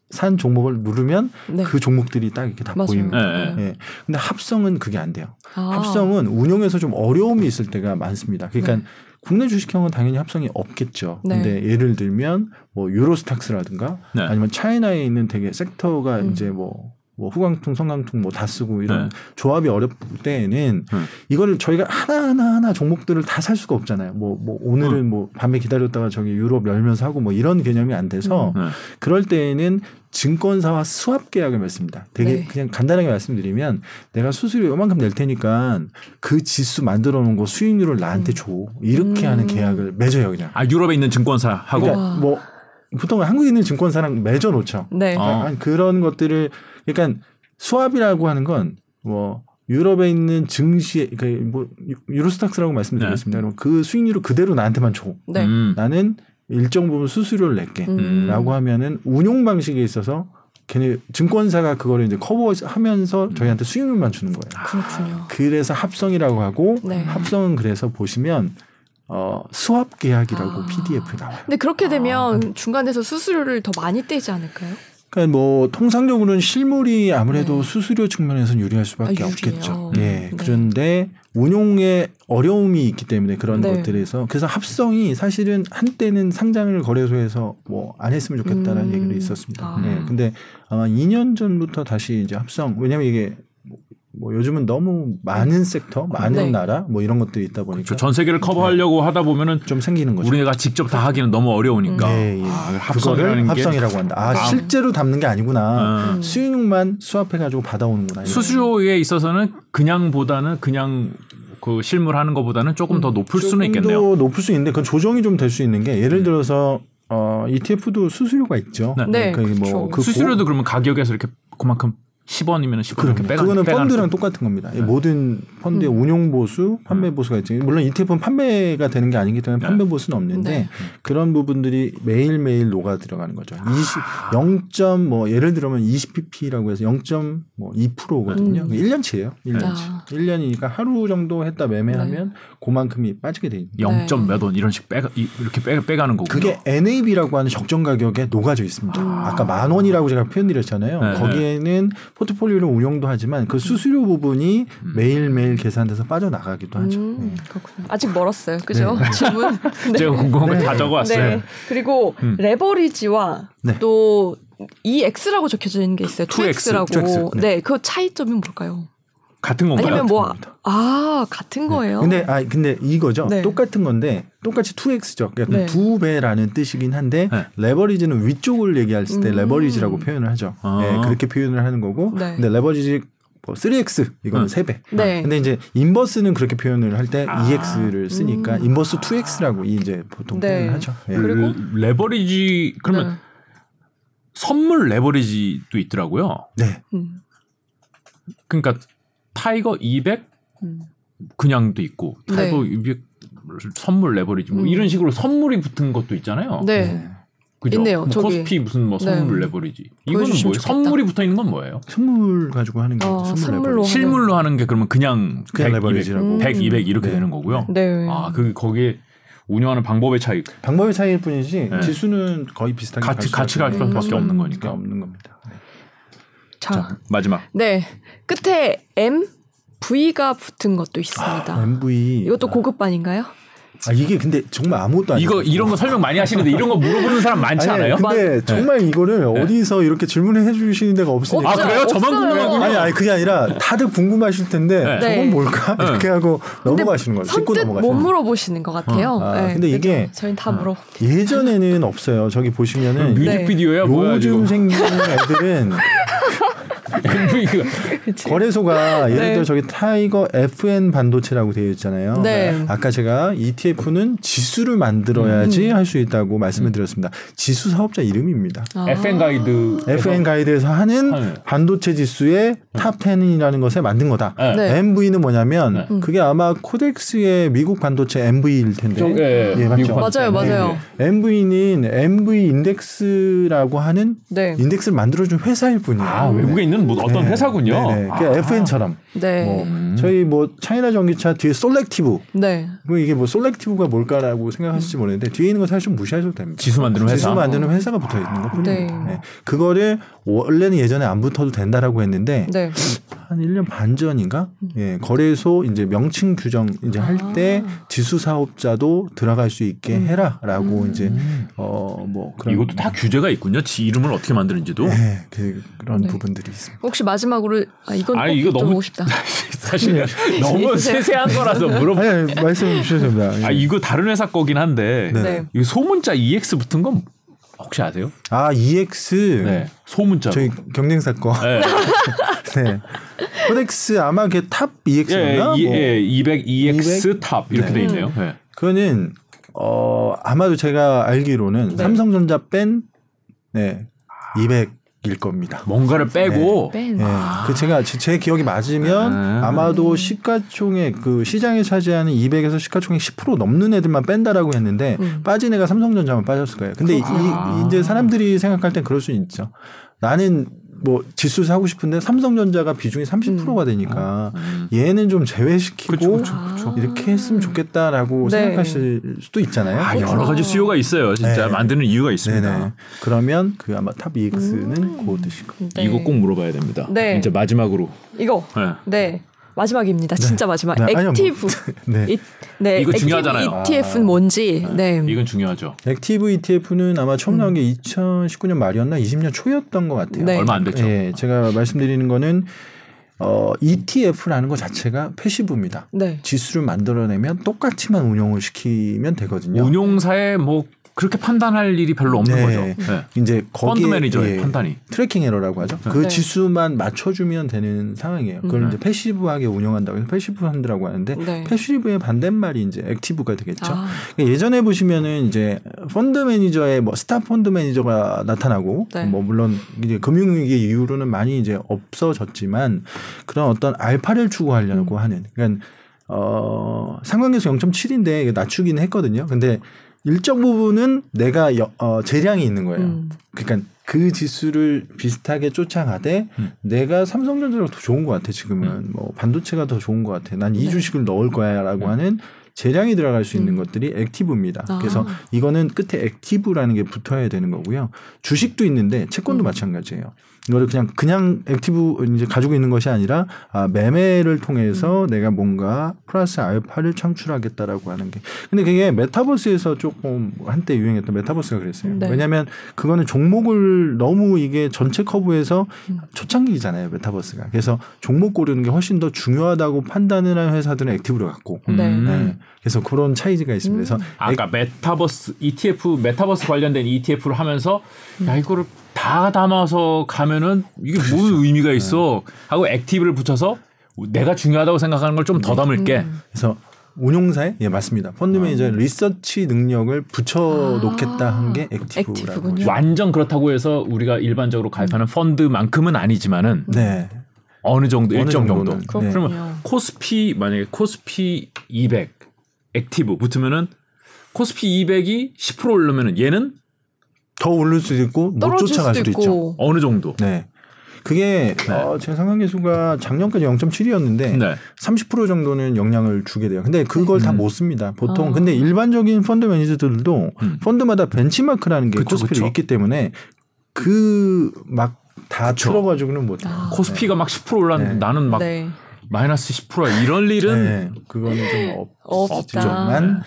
산 종목을 누르면 네. 그 종목들이 딱 이렇게 다 맞아요. 보입니다. 네. 네. 근데 합성은 그게 안 돼요. 아. 합성은 운영에서 좀 어려움이 있을 때가 많습니다. 그러니까 네. 국내 주식형은 당연히 합성이 없겠죠. 네. 근데 예를 들면 뭐 유로스탁스라든가 네. 아니면 차이나에 있는 되게 섹터가 음. 이제 뭐 뭐 후광통, 성광통 뭐 다 쓰고 이런 네. 조합이 어렵을 때에는 음. 이거를 저희가 하나하나 하나 종목들을 다 살 수가 없잖아요. 뭐, 뭐 오늘은 음. 뭐 밤에 기다렸다가 저기 유럽 열면서 하고 뭐 이런 개념이 안 돼서 음. 네. 그럴 때에는 증권사와 수합 계약을 맺습니다. 되게 네. 그냥 간단하게 말씀드리면 내가 수수료 요만큼 낼 테니까 그 지수 만들어 놓은 거 수익률을 나한테 줘. 이렇게 음. 하는 계약을 맺어요, 그냥. 아, 유럽에 있는 증권사하고 그러니까 뭐 보통 한국에 있는 증권사랑 맺어 놓죠. 네. 어. 그런 것들을 그러니까 수합이라고 하는 건 뭐 유럽에 있는 증시에 그러니까 뭐 유로스탁스라고 말씀드리겠습니다. 네. 그럼 그 수익률을 그대로 나한테만 줘. 네. 음. 나는 일정 부분 수수료를 낼게라고 음. 하면은 운용 방식에 있어서 걔네 증권사가 그거를 이제 커버하면서 저희한테 수익률만 주는 거예요. 그렇군요. 그래서 합성이라고 하고 네. 합성은 그래서 보시면. 어, 수합 계약이라고 아. 피디에프에 나와요. 근데 그렇게 되면 아. 중간에서 수수료를 더 많이 떼지 않을까요? 그러니까 뭐 통상적으로는 실물이 아무래도 네. 수수료 측면에서는 유리할 수밖에 아, 없겠죠. 예. 네. 그런데 운용에 어려움이 있기 때문에 그런 네. 것들에서 그래서 합성이 사실은 한때는 상장을 거래소에서 뭐 안 했으면 좋겠다라는 음. 얘기도 있었습니다. 아. 네. 근데 아마 이 년 전부터 다시 이제 합성. 왜냐면 이게 뭐 요즘은 너무 많은 섹터, 많은 네. 나라 뭐 이런 것들이 있다 보니까 그렇죠. 전 세계를 커버하려고 네. 하다 보면은 좀 생기는 거죠. 우리가 직접 다 하기는 너무 어려우니까 네, 예. 아, 합성이라는 게 합성이라고 한다. 아, 아. 실제로 담는 게 아니구나. 음. 수익만 수합해가지고 받아오는구나. 수수료에 있어서는 그냥보다는 그냥 그 실물 하는 것보다는 조금 음, 더 높을 조금 수는 있겠네요. 더 높을 수 있는데 그 조정이 좀 될 수 있는 게 예를 들어서 어, 이티에프도 수수료가 있죠. 네, 그러니까 네. 뭐 그 수수료도 고... 그러면 가격에서 이렇게 그만큼. 십 원이면 십 원 이렇게 빼가는 그거는 빼가는 펀드랑 거. 똑같은 겁니다. 네. 모든 펀드의 음. 운용보수, 판매보수가 있죠. 물론 이티에프는 판매가 되는 게 아니기 때문에 네. 판매보수는 없는데 네. 그런 부분들이 매일매일 녹아 들어가는 거죠. 아. 이십, 영. 뭐 예를 들면 이십 피피라고 해서 영 점 이 퍼센트거든요. 음. 일 년치예요. 일 년치. 아. 일 년이니까 하루 정도 했다 매매하면 네. 그만큼이 빠지게 돼 있는 거예요. 영. 몇 원 이런 식 빼가, 이렇게 빼, 빼가는 거고요. 그게 엔에이비라고 하는 적정가격에 녹아져 있습니다. 아. 아까 만 원이라고 제가 표현드렸잖아요. 네. 거기에는 포트폴리오를 운영도 하지만 그 수수료 부분이 음. 매일매일 계산돼서 빠져나가기도 하죠. 음, 네. 아직 멀었어요. 그죠? 네. 질문. 네. 제가 궁금한 걸 다 네. 적어왔어요. 네. 그리고 음. 레버리지와 네. 또 이엑스라고 적혀져 있는 게 있어요. 투엑스라고. 투엑스. 네. 네, 그 차이점이 뭘까요? 같은 건가요? 아니면 뭐, 겁니다. 아, 같은 거예요? 네. 근데, 아, 근데 이거죠. 네. 똑같은 건데, 똑같이 투엑스죠. 그러니까 네. 두 배라는 뜻이긴 한데, 네. 레버리지는 위쪽을 얘기할 때 음. 레버리지라고 표현을 하죠. 아. 네, 그렇게 표현을 하는 거고, 네. 근데 레버리지 뭐 쓰리 엑스, 이거는 세 배. 네. 네. 근데 이제 인버스는 그렇게 표현을 할 때 아. 이엑스를 쓰니까, 음. 인버스 투엑스라고 이제 보통 네. 표현을 하죠. 네. 그리고 레버리지, 그러면 네. 선물 레버리지도 있더라고요. 네. 음. 그러니까, 타이거 이백 음. 그냥도 있고 타이거 네. 이백 선물 레버리지 뭐 음. 이런 식으로 선물이 붙은 것도 있잖아요. 네, 네. 그죠? 있네요. 뭐 저기. 코스피 무슨 뭐 선물 네. 레버리지 이거는 뭐예요? 좋겠다. 선물이 붙어 있는 건 뭐예요? 선물 가지고 하는 게 어, 선물 선물로 레버리지. 실물로 하는 게 그러면 그냥, 그냥 백, 레버리지라고 백, 이백 이렇게 네. 되는 거고요. 네. 아, 그 거기에 운영하는 방법의 차이. 방법의 차이일 뿐이지 네. 지수는 거의 비슷하게 같이 같이 갈 수밖에 없는 거니까 없는 겁니다. 네. 자, 자 마지막. 네. 끝에 엠브이가 붙은 것도 있습니다. 아, 엠브이. 이것도 고급반인가요? 아, 이게 근데 정말 아무것도 아니에요. 이거 이런 거 설명 많이 하시는데 이런 거 물어보는 사람 많지 아니, 않아요? 근데 네. 정말 이거를 네. 어디서 이렇게 질문을 해 주시는 데가 없으니까. 아, 그래요? 없어요. 저만 궁금하군요. 아니, 아니 그게 아니라 다들 궁금하실 텐데 네. 저건 뭘까? 네. 이렇게 하고 넘어가시는 거예요. 짚고 넘어가시는 못 물어보시는 것 같아요. 어. 아, 네. 근데 이게 저희는 다 물어봅니다. 예전에는 없어요. 저기 보시면은 뮤직비디오야? 네. 요즘 뭐야, 생긴 애들은 거래소가 예를 들어 네. 저기 타이거 에프엔 반도체라고 되어 있잖아요. 네. 아까 제가 이티에프는 지수를 만들어야지 음. 할 수 있다고 말씀을 드렸습니다. 지수 사업자 이름입니다. 아. 에프엔 가이드. 에프엔 가이드에서 하는 아. 반도체 지수의 음. 탑텐이라는 것에 만든 거다. 네. 엠브이는 뭐냐면 네. 그게 아마 코덱스의 미국 반도체 엠브이일 텐데. 저, 예, 예, 맞죠? 맞아요. 맞아요. 네. 엠브이는 엠브이 인덱스라고 하는 네. 인덱스를 만들어준 회사일 뿐이에요. 아, 외국에 네. 있는 뭐 어떤 네. 회사군요. 네네. 아. 그러니까 에프엔처럼. 네. 뭐 음. 저희 뭐 차이나 전기차 뒤에 솔렉티브. 네. 뭐 이게 뭐 솔렉티브가 뭘까라고 생각하실지 모르는데 뒤에 있는 거 사실 좀 무시하셔도 됩니다. 지수 만드는 회사. 지수 만드는 회사가 붙어 있는 것뿐이에요. 네. 네. 그거를 원래는 예전에 안 붙어도 된다라고 했는데 네. 한 일 년 반 전인가? 예. 거래소 이제 명칭 규정 이제 할 때 아. 지수 사업자도 들어갈 수 있게 음. 해라라고 음. 이제 어 뭐 그런 이것도 다 규제가 있군요. 지 이름을 어떻게 만드는지도. 네. 그, 그런 네. 부분들이 있습니다. 혹시 마지막으로 아 이건 아 이거 너무 싶다. 사실 네. 너무 세세한 거라서 물어보. 아니, 말씀 주셨습니다. 아 이거 다른 회사 거긴 한데 네. 이 소문자 이엑스 붙은 건 혹시 아세요? 아 이엑스 네. 소문자 저희 경쟁사 거. 네. 네. 코덱스 아마 그 탑 이엑스인가? 예, 뭐. 예, 이백 이엑스 이백? 탑 이렇게 네. 돼 있네요. 네. 그거는 어 아마도 제가 알기로는 네. 삼성전자 뺀 네 이백. 일 겁니다. 뭔가를 빼고 네. 네. 아~ 그 제가 제 기억이 맞으면 아~ 아마도 시가총액 그 시장에 차지하는 이백에서 시가총액 십 퍼센트 넘는 애들만 뺀다라고 했는데 음. 빠진 애가 삼성전자만 빠졌을 거예요. 근데 아~ 이, 이제 사람들이 생각할 땐 그럴 수 있죠. 나는 뭐 지수 사고 싶은데 삼성전자가 비중이 삼십 퍼센트가 되니까 음. 얘는 좀 제외시키고 그쵸, 그쵸, 그쵸. 이렇게 했으면 좋겠다라고 네. 생각하실 수도 있잖아요. 아, 여러 가지 수요가 있어요. 진짜 네. 만드는 이유가 있습니다. 네네. 그러면 그 아마 탑 이엑스는 음. 그 뜻이고 네. 이거 꼭 물어봐야 됩니다. 네. 이제 마지막으로 이거 네. 네. 마지막입니다. 진짜 네. 마지막. 네. 액티브. 네. 이, 네. 이거 액티브 중요하잖아요. 이티에프는 뭔지. 네. 네. 이건 중요하죠. 액티브 이티에프는 아마 처음 나온 음. 게 이천십구 년 말이었나 이십 년 초였던 것 같아요. 네. 얼마 안 됐죠. 네. 제가 말씀드리는 거는 어, 이티에프라는 것 자체가 패시브입니다. 네. 지수를 만들어내면 똑같이만 운용을 시키면 되거든요. 운용사의 뭐 그렇게 판단할 일이 별로 없는 네. 거죠. 네. 이제 펀드 매니저의 예, 판단이 트래킹 에러라고 하죠. 네. 그 네. 지수만 맞춰주면 되는 상황이에요. 그걸 음. 이제 패시브하게 운영한다고 해서 패시브 펀드라고 하는데 네. 패시브의 반대말이 이제 액티브가 되겠죠. 아. 그러니까 예전에 보시면은 이제 펀드 매니저의 뭐 스타 펀드 매니저가 나타나고 네. 뭐 물론 이제 금융위기 이후로는 많이 이제 없어졌지만 그런 어떤 알파를 추구하려고 음. 하는. 그러니까 어, 상관계수 영 점 칠인데 낮추긴 했거든요. 근데 일정 부분은 내가 여, 어, 재량이 있는 거예요. 음. 그러니까 그 지수를 비슷하게 쫓아가되 음. 내가 삼성전자가 더 좋은 것 같아 지금은. 음. 뭐 반도체가 더 좋은 것 같아. 난 이 네. 주식을 넣을 거야 라고 음. 하는 재량이 들어갈 수 있는 음. 것들이 액티브입니다. 아. 그래서 이거는 끝에 액티브라는 게 붙어야 되는 거고요. 주식도 있는데 채권도 음. 마찬가지예요. 이거를 그냥 그냥 액티브 이제 가지고 있는 것이 아니라 아, 매매를 통해서 음. 내가 뭔가 플러스 알파를 창출하겠다라고 하는 게. 근데 그게 메타버스에서 조금 한때 유행했던 메타버스가 그랬어요. 네. 왜냐하면 그거는 종목을 너무 이게 전체 커브에서 음. 초창기잖아요. 메타버스가. 그래서 종목 고르는 게 훨씬 더 중요하다고 판단을 한 회사들은 액티브로 갖고. 음. 네. 그래서 그런 차이가 있습니다. 그래서 아까 액... 메타버스 이티에프 메타버스 관련된 이티에프를 하면서 음. 야 이거를 다 담아서 가면은 이게 그렇죠. 무슨 의미가 있어 하고 액티브를 붙여서 내가 중요하다고 생각하는 걸 좀 더 담을게. 음. 그래서 운용사에 예 맞습니다. 펀드 매니저의 아. 리서치 능력을 붙여 놓겠다 한 게 액티브라고. 완전 그렇다고 해서 우리가 일반적으로 가입하는 음. 펀드만큼은 아니지만은 네. 어느 정도 어느 일정 정도. 네. 그러면 코스피 만약에 코스피 이백 액티브 붙으면은 코스피 이백이 십 퍼센트 오르면은 얘는 더 오를 수도 있고 못 쫓아갈 수도, 수도 있죠. 어느 정도. 네. 그게 네. 어, 제 상관계수가 작년까지 영 점 칠이었는데 네. 삼십 퍼센트 정도는 영향을 주게 돼요. 근데 그걸 음. 다 못 씁니다. 보통 아. 근데 일반적인 펀드 매니저들도 음. 펀드마다 벤치마크라는 게 그쵸, 코스피로 그쵸. 있기 때문에 그 막 다 틀어가지고는 못. 아. 코스피가 네. 막 십 퍼센트 올랐는데 네. 나는 막 네. 마이너스 십 퍼센트 이럴 일은 네, 그거는 좀 없, 없지만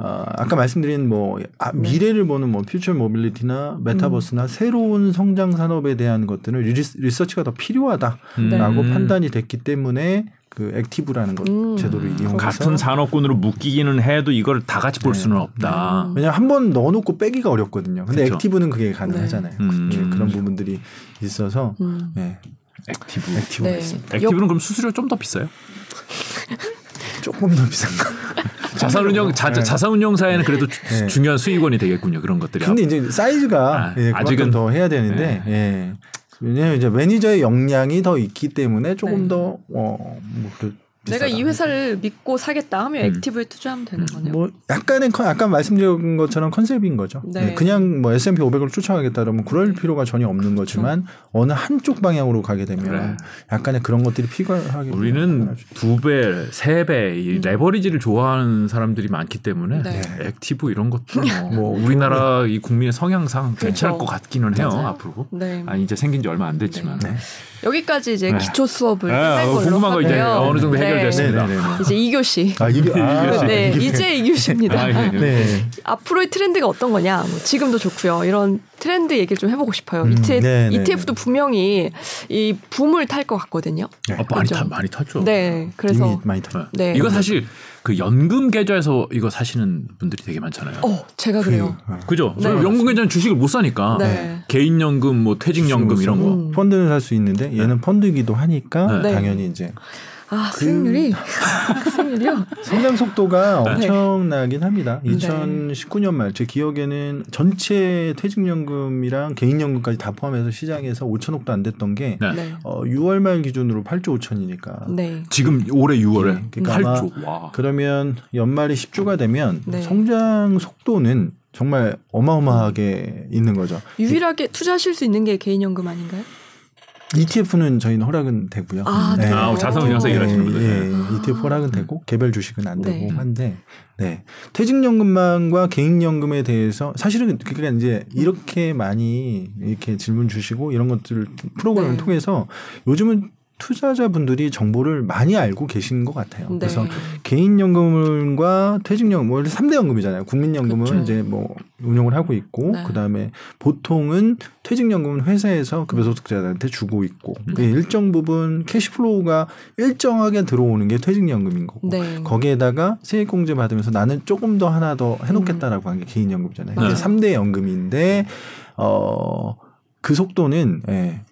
어, 아까 말씀드린 뭐 아, 미래를 보는 뭐 퓨처 모빌리티나 메타버스나 음. 새로운 성장 산업에 대한 것들은 리스, 리서치가 더 필요하다라고 음. 판단이 됐기 때문에 그 액티브라는 것 음. 제도를 이용해서 같은 산업군으로 묶이기는 해도 이걸 다 같이 볼 네. 수는 없다. 네. 왜냐하면 한 번 넣어놓고 빼기가 어렵거든요. 근데 그쵸. 액티브는 그게 가능하잖아요. 네. 음. 네, 그런 부분들이 있어서 음. 네. 액티브. 액티브가 네. 있습니다. 액티브는 그럼 수수료 좀 더 비싸요? 조금 더 비싼가? 자산운용 자, 네. 자산운용사에는 그래도 주, 네. 중요한 수익원이 되겠군요. 그런 것들이. 근데 이제 사이즈가 아, 예, 아직은 더 해야 되는데. 네. 예. 왜냐면 이제 매니저의 역량이 더 있기 때문에 조금 네. 더 어, 뭐 그 내가 이 회사를 거. 믿고 사겠다 하면 음. 액티브에 투자하면 되는 거네요. 뭐 약간은 아까 말씀드린 것처럼 컨셉인 거죠. 네. 그냥 뭐 에스 앤 피 오백을 쫓아가겠다 그러면 그럴 필요가 전혀 없는 그렇죠. 거지만 어느 한쪽 방향으로 가게 되면 그래. 약간의 그런 것들이 필요하게. 우리는 두 배, 세 배 이 레버리지를 좋아하는 사람들이 많기 때문에 네. 액티브 이런 것도 뭐 우리나라 이 국민의 성향상 그렇죠. 괜찮을 것 같기는 해요. 맞아요. 앞으로. 네. 아니 이제 생긴 지 얼마 안 됐지만. 네. 네. 여기까지 이제 네. 기초 수업을 할 걸로 궁금한 거 이제 어느 정도 해결. 네. 됐습니다. 네네네. 이제 이 교시. 아, 이, 아, 이 교시. 네, 이 교시. 이제 이 교시입니다. 아, 네. 네. 앞으로의 트렌드가 어떤 거냐. 뭐 지금도 좋고요. 이런 트렌드 얘기를 좀 해보고 싶어요. 음, 이티에프, 이티에프도 분명히 이 붐을 탈 것 같거든요. 네. 아, 많이, 타, 많이 탔죠. 네, 그래서 많이 탔죠. 네. 이거 사실 그 연금 계좌에서 이거 사시는 분들이 되게 많잖아요. 어, 제가 그래요. 그, 그죠? 네. 연금 계좌는 주식을 못 사니까 네. 개인연금, 뭐 퇴직연금 이런 거. 음. 펀드는 살 수 있는데 얘는 네. 펀드이기도 하니까 네. 당연히 이제. 아, 그 수익률이 수익률이요? 성장 속도가 엄청나긴 네. 합니다. 이천십구 년 말 제 기억에는 전체 퇴직연금이랑 개인연금까지 다 포함해서 시장에서 오천억도 안 됐던 게 네. 어, 유월 말 기준으로 팔조 오천이니까 네. 지금 올해 유월에 네. 그러니까 팔조. 와. 그러면 연말이 십조가 되면 네. 성장 속도는 정말 어마어마하게 있는 거죠. 유일하게 투자하실 수 있는 게 개인연금 아닌가요? 이티에프는 저희는 허락은 되고요. 아, 네. 아, 자산운용사 일하시는 분들. 네. 네. 이티에프 허락은 되고 개별 주식은 안 되고 네. 한데, 네. 퇴직연금만과 개인연금에 대해서 사실은 그러니까 이제 이렇게 많이 이렇게 질문 주시고 이런 것들 프로그램을 네. 통해서 요즘은 투자자분들이 정보를 많이 알고 계신 것 같아요. 네. 그래서 개인연금과 퇴직연금, 원래 삼 대 연금이잖아요. 국민연금은 그렇죠. 이제 뭐 운영을 하고 있고, 네. 그 다음에 보통은 퇴직연금은 회사에서 급여소득자들한테 주고 있고, 네. 일정 부분 캐시플로우가 일정하게 들어오는 게 퇴직연금인 거고, 네. 거기에다가 세액공제 받으면서 나는 조금 더 하나 더 해놓겠다라고 한 게 개인연금이잖아요. 네. 삼 대 연금인데, 어, 그 속도는, 예.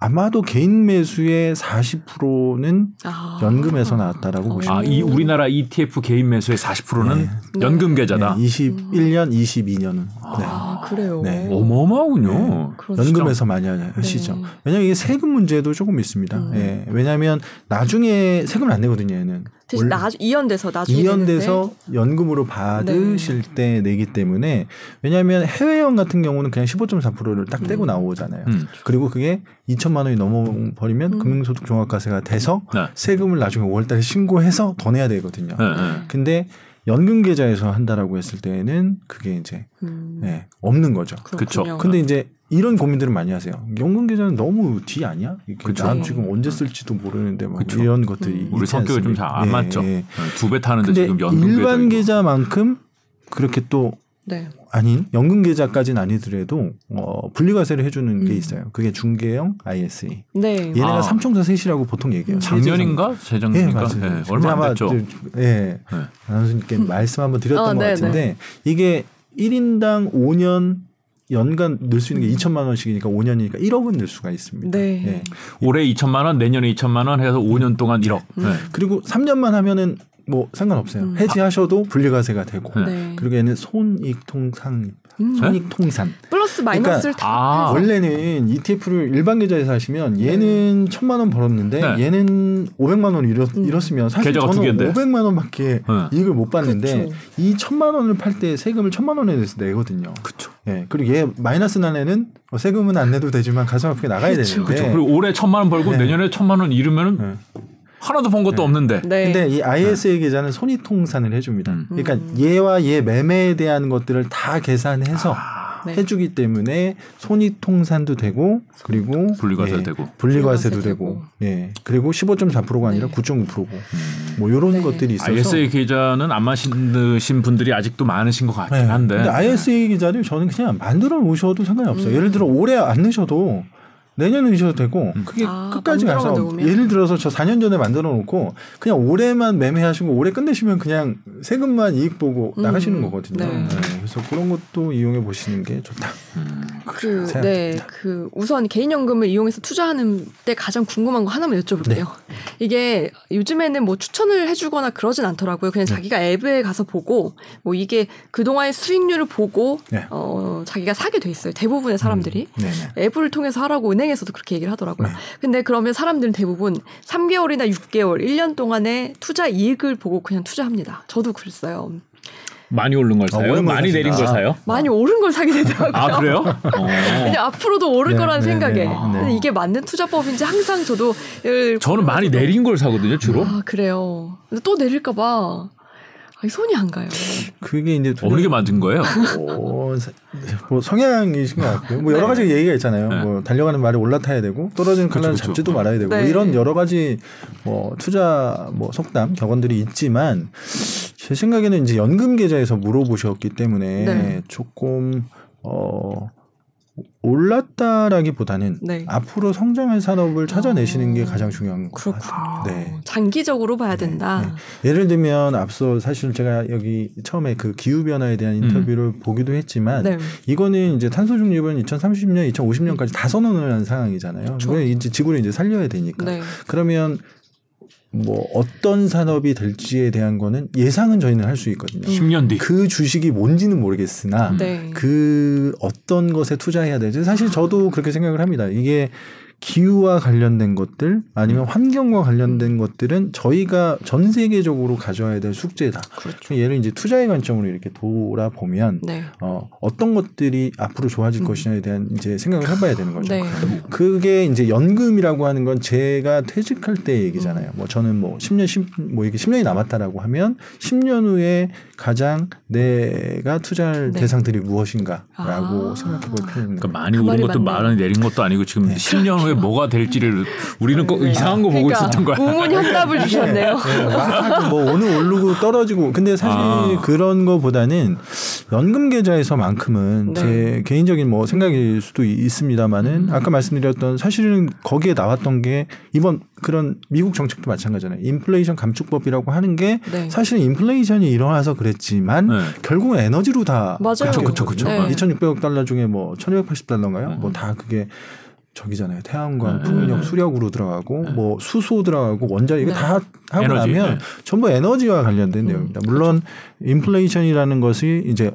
아마도 개인 매수의 사십 퍼센트는 아. 연금에서 나왔다라고 아. 보시면. 아, 이 우리나라 이티에프 개인 매수의 사십 퍼센트는 네. 연금 계좌다. 네. 이십일 년, 이십이 년은. 아, 네. 그래요. 네. 어마어마하군요. 네. 연금에서 많이 하시죠. 네. 왜냐하면 이게 세금 문제도 조금 있습니다. 음. 네. 왜냐하면 나중에 세금을 안 내거든요, 얘는. 대신 나, 이연돼서 나중에 이연돼서 연금으로 받으실 네. 때 내기 때문에 왜냐하면 해외여행 같은 경우는 그냥 십오 점 사 퍼센트를 딱 떼고 음. 나오잖아요. 음. 그리고 그게 이천만 원이 넘어버리면 음. 금융소득 종합과세가 돼서 네. 세금을 나중에 오월달에 신고해서 더 내야 되거든요. 네. 근데 연금 계좌에서 한다라고 했을 때는 그게 이제 음. 네, 없는 거죠. 그렇죠. 근데 이제 이런 고민들을 많이 하세요. 연금 계좌는 너무 뒤 아니야? 난 지금 언제 쓸지도 모르는데 막 그쵸. 이런 것들이 우리 성격이 좀 잘 안 네, 맞죠. 네. 두 배 타는데 지금 연금 계좌 일반 계좌만큼 그렇게 또 네. 아닌 연금 계좌까지는 아니더라도 어, 분리과세를 해주는 음. 게 있어요. 그게 중개형 아이에스이. 네. 얘네가 아. 삼총사 셋이라고 보통 얘기해요. 작년인가 재작년인가 네, 네. 얼마 안 됐죠. 네. 아나운서님께 네. 말씀 한번 드렸던 아, 것 네네. 같은데 이게 일 인당 오 년 연간 늘 수 있는 게 이천만 원씩이니까 오 년이니까 일억은 늘 수가 있습니다. 네. 네. 올해 이천만 원, 내년에 이천만 원 해서 오 년 동안 일억. 음. 네. 그리고 삼 년만 하면은 뭐 상관없어요. 음. 해지하셔도 분리과세가 되고. 네. 그리고 얘는 손익통산. 음. 손익통산. 네? 플러스 마이너스를 그러니까 다. 아. 원래는 이티에프를 일반 계좌에서 하시면 얘는 네. 천만 원 벌었는데 네. 얘는 오백만 원 잃었, 음. 잃었으면 사실 저는 오백만 원밖에 네. 이익을 못 봤는데 그쵸. 이 천만 원을 팔 때 세금을 천만 원에 대해서 내거든요. 그렇죠. 예. 그리고 얘 마이너스 난 애는 세금은 안 내도 되지만 가슴 아프게 나가야 그쵸. 되는데. 그렇죠. 그리고 올해 천만 원 벌고 네. 내년에 천만 원 잃으면은. 네. 하나도 본 것도 네. 없는데. 네. 근데 이 아이에스의 계좌는 손익통산을 해줍니다. 음. 그러니까 얘와 얘 매매에 대한 것들을 다 계산해서 아. 네. 해주기 때문에 손익통산도 되고 그리고 분리과세도 예. 되고 분리과세도 되고 예. 그리고 십오 점 사 퍼센트가 아니라 네. 구 점 구 퍼센트고 음. 뭐 이런 네. 것들이 있어서 아이에스에이 계좌는 안 만드신 분들이 아직도 많으신 것 같긴 네. 한데. 근데 아이에스에이 계좌를 저는 그냥 만들어 놓으셔도 상관이 없어요. 음. 예를 들어 올해 안 넣으셔도. 내년이셔도 되고 음. 그게 아, 끝까지 가서 넣으면? 예를 들어서 저 사 년 전에 만들어 놓고 그냥 올해만 매매하시고 올해 끝내시면 그냥 세금만 이익 보고 음. 나가시는 거거든요. 네. 네. 그래서 그런 것도 이용해 보시는 게 좋다. 음. 그, 네, 그 우선 개인연금을 이용해서 투자하는 때 가장 궁금한 거 하나만 여쭤볼게요. 네. 이게 요즘에는 뭐 추천을 해주거나 그러진 않더라고요. 그냥 네. 자기가 앱에 가서 보고 뭐 이게 그동안의 수익률을 보고 네. 어, 자기가 사게 돼 있어요. 대부분의 사람들이 음. 앱을 통해서 하라고 은행에서도 그렇게 얘기를 하더라고요. 네. 근데 그러면 사람들은 대부분 삼 개월이나 육 개월, 일 년 동안의 투자 이익을 보고 그냥 투자합니다. 저도 그랬어요. 많이 오른 걸 사요? 어, 많이 사신다. 내린 걸 사요? 많이 오른 걸 사게 되더라고요. 아 그래요? 그냥 앞으로도 오를 네, 거라는 네, 생각에. 네. 근데 이게 맞는 투자법인지 항상 저도 저는 많이 저도. 내린 걸 사거든요 주로. 아 그래요. 근데 또 내릴까 봐 손이 안 가요. 그게 이제 어느 게 맞은 거예요? 어, 뭐 성향이신 것 같고요. 뭐 여러 가지 네. 얘기가 있잖아요. 네. 뭐 달려가는 말이 올라타야 되고 떨어지는 칼날을 잡지도 말아야 되고 네. 뭐 이런 여러 가지 뭐 투자 뭐 속담 격언들이 있지만. 제 생각에는 이제 연금 계좌에서 물어보셨기 때문에 네. 조금 어, 올랐다라기보다는 네. 앞으로 성장할 산업을 찾아내시는 어... 게 가장 중요한 것 같아요. 네. 장기적으로 봐야 네. 된다. 네. 네. 예를 들면 앞서 사실 제가 여기 처음에 그 기후 변화에 대한 인터뷰를 음. 보기도 했지만 네. 이거는 이제 탄소 중립은 이천삼십 년, 이천오십 년까지 다 선언을 한 상황이잖아요. 그렇죠. 왜 이제 지구를 이제 살려야 되니까. 네. 그러면 뭐 어떤 산업이 될지에 대한 거는 예상은 저희는 할 수 있거든요. 십 년 뒤. 그 주식이 뭔지는 모르겠으나 네. 그 어떤 것에 투자해야 되지. 사실 저도 그렇게 생각을 합니다. 이게 기후와 관련된 것들 아니면 환경과 관련된 것들은 저희가 전 세계적으로 가져야 될 숙제다. 그렇죠. 얘를 이제 투자의 관점으로 이렇게 돌아보면 네. 어, 어떤 것들이 앞으로 좋아질 음. 것이냐에 대한 이제 생각을 해봐야 되는 거죠. 네. 그게 이제 연금이라고 하는 건 제가 퇴직할 때 얘기잖아요. 뭐 저는 뭐 십 년, 십, 뭐 이게 십 년이 남았다라고 하면 십 년 후에 가장 내가 투자할 네. 대상들이 무엇인가라고 아. 생각해볼 필요는. 그러니까 많이 오른 그 것도 많이 내린 것도 아니고 지금 네. 십 년 후에 뭐가 될지를 우리는 네. 이상한 거 그러니까 보고 있었던 거야. 우문이 한답을 주셨네요. 네. 네. 막 뭐 오늘 오르고 떨어지고. 근데 사실 아. 그런 거보다는 연금 계좌에서만큼은 네. 제 개인적인 뭐 생각일 수도 있습니다만은 음. 아까 말씀드렸던 사실은 거기에 나왔던 게 이번 그런 미국 정책도 마찬가지잖아요. 인플레이션 감축법이라고 하는 게 네. 사실은 인플레이션이 일어나서 그랬지만 네. 결국은 에너지로 다 그렇죠, 그렇죠, 그렇죠. 이천육백억 달러 중에 뭐 천이백팔십 달러인가요? 네. 뭐 다 그게 저기잖아요. 태양광, 풍력, 네. 수력으로 들어가고 네. 뭐 수소 들어가고 원자력 이거 네. 다 하고 에너지, 나면 네. 전부 에너지와 관련된 음, 내용입니다. 물론 그렇죠. 인플레이션이라는 것이 이제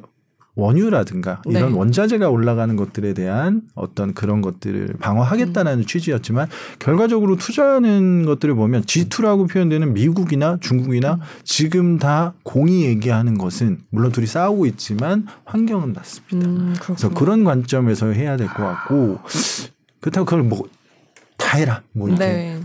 원유라든가 네. 이런 원자재가 올라가는 것들에 대한 어떤 그런 것들을 방어하겠다는 음. 취지였지만 결과적으로 투자하는 것들을 보면 지 투라고 표현되는 미국이나 중국이나 음. 지금 다 공이 얘기하는 것은 물론 둘이 싸우고 있지만 환경은 낫습니다. 음, 그래서 그런 관점에서 해야 될 것 같고 그렇다고 그걸 뭐 다 해라 뭐 이렇게 네.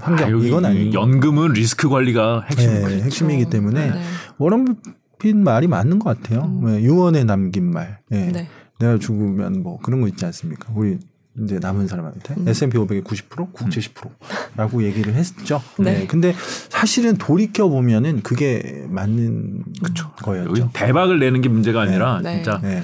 환경 아, 이건 아니에요. 연금은 리스크 관리가 핵심 네, 그렇죠. 핵심이기 때문에 네. 워런 버핏 말이 맞는 것 같아요. 음. 유언에 남긴 말. 네. 네. 내가 죽으면 뭐 그런 거 있지 않습니까? 우리 이제 남은 사람한테 음. 에스 앤 피 오백의 구십 퍼센트, 국채 십 퍼센트라고 얘기를 했죠. 네. 네. 근데 사실은 돌이켜 보면은 그게 맞는 그쵸. 거였죠. 대박을 내는 게 문제가 아니라 네. 진짜. 네.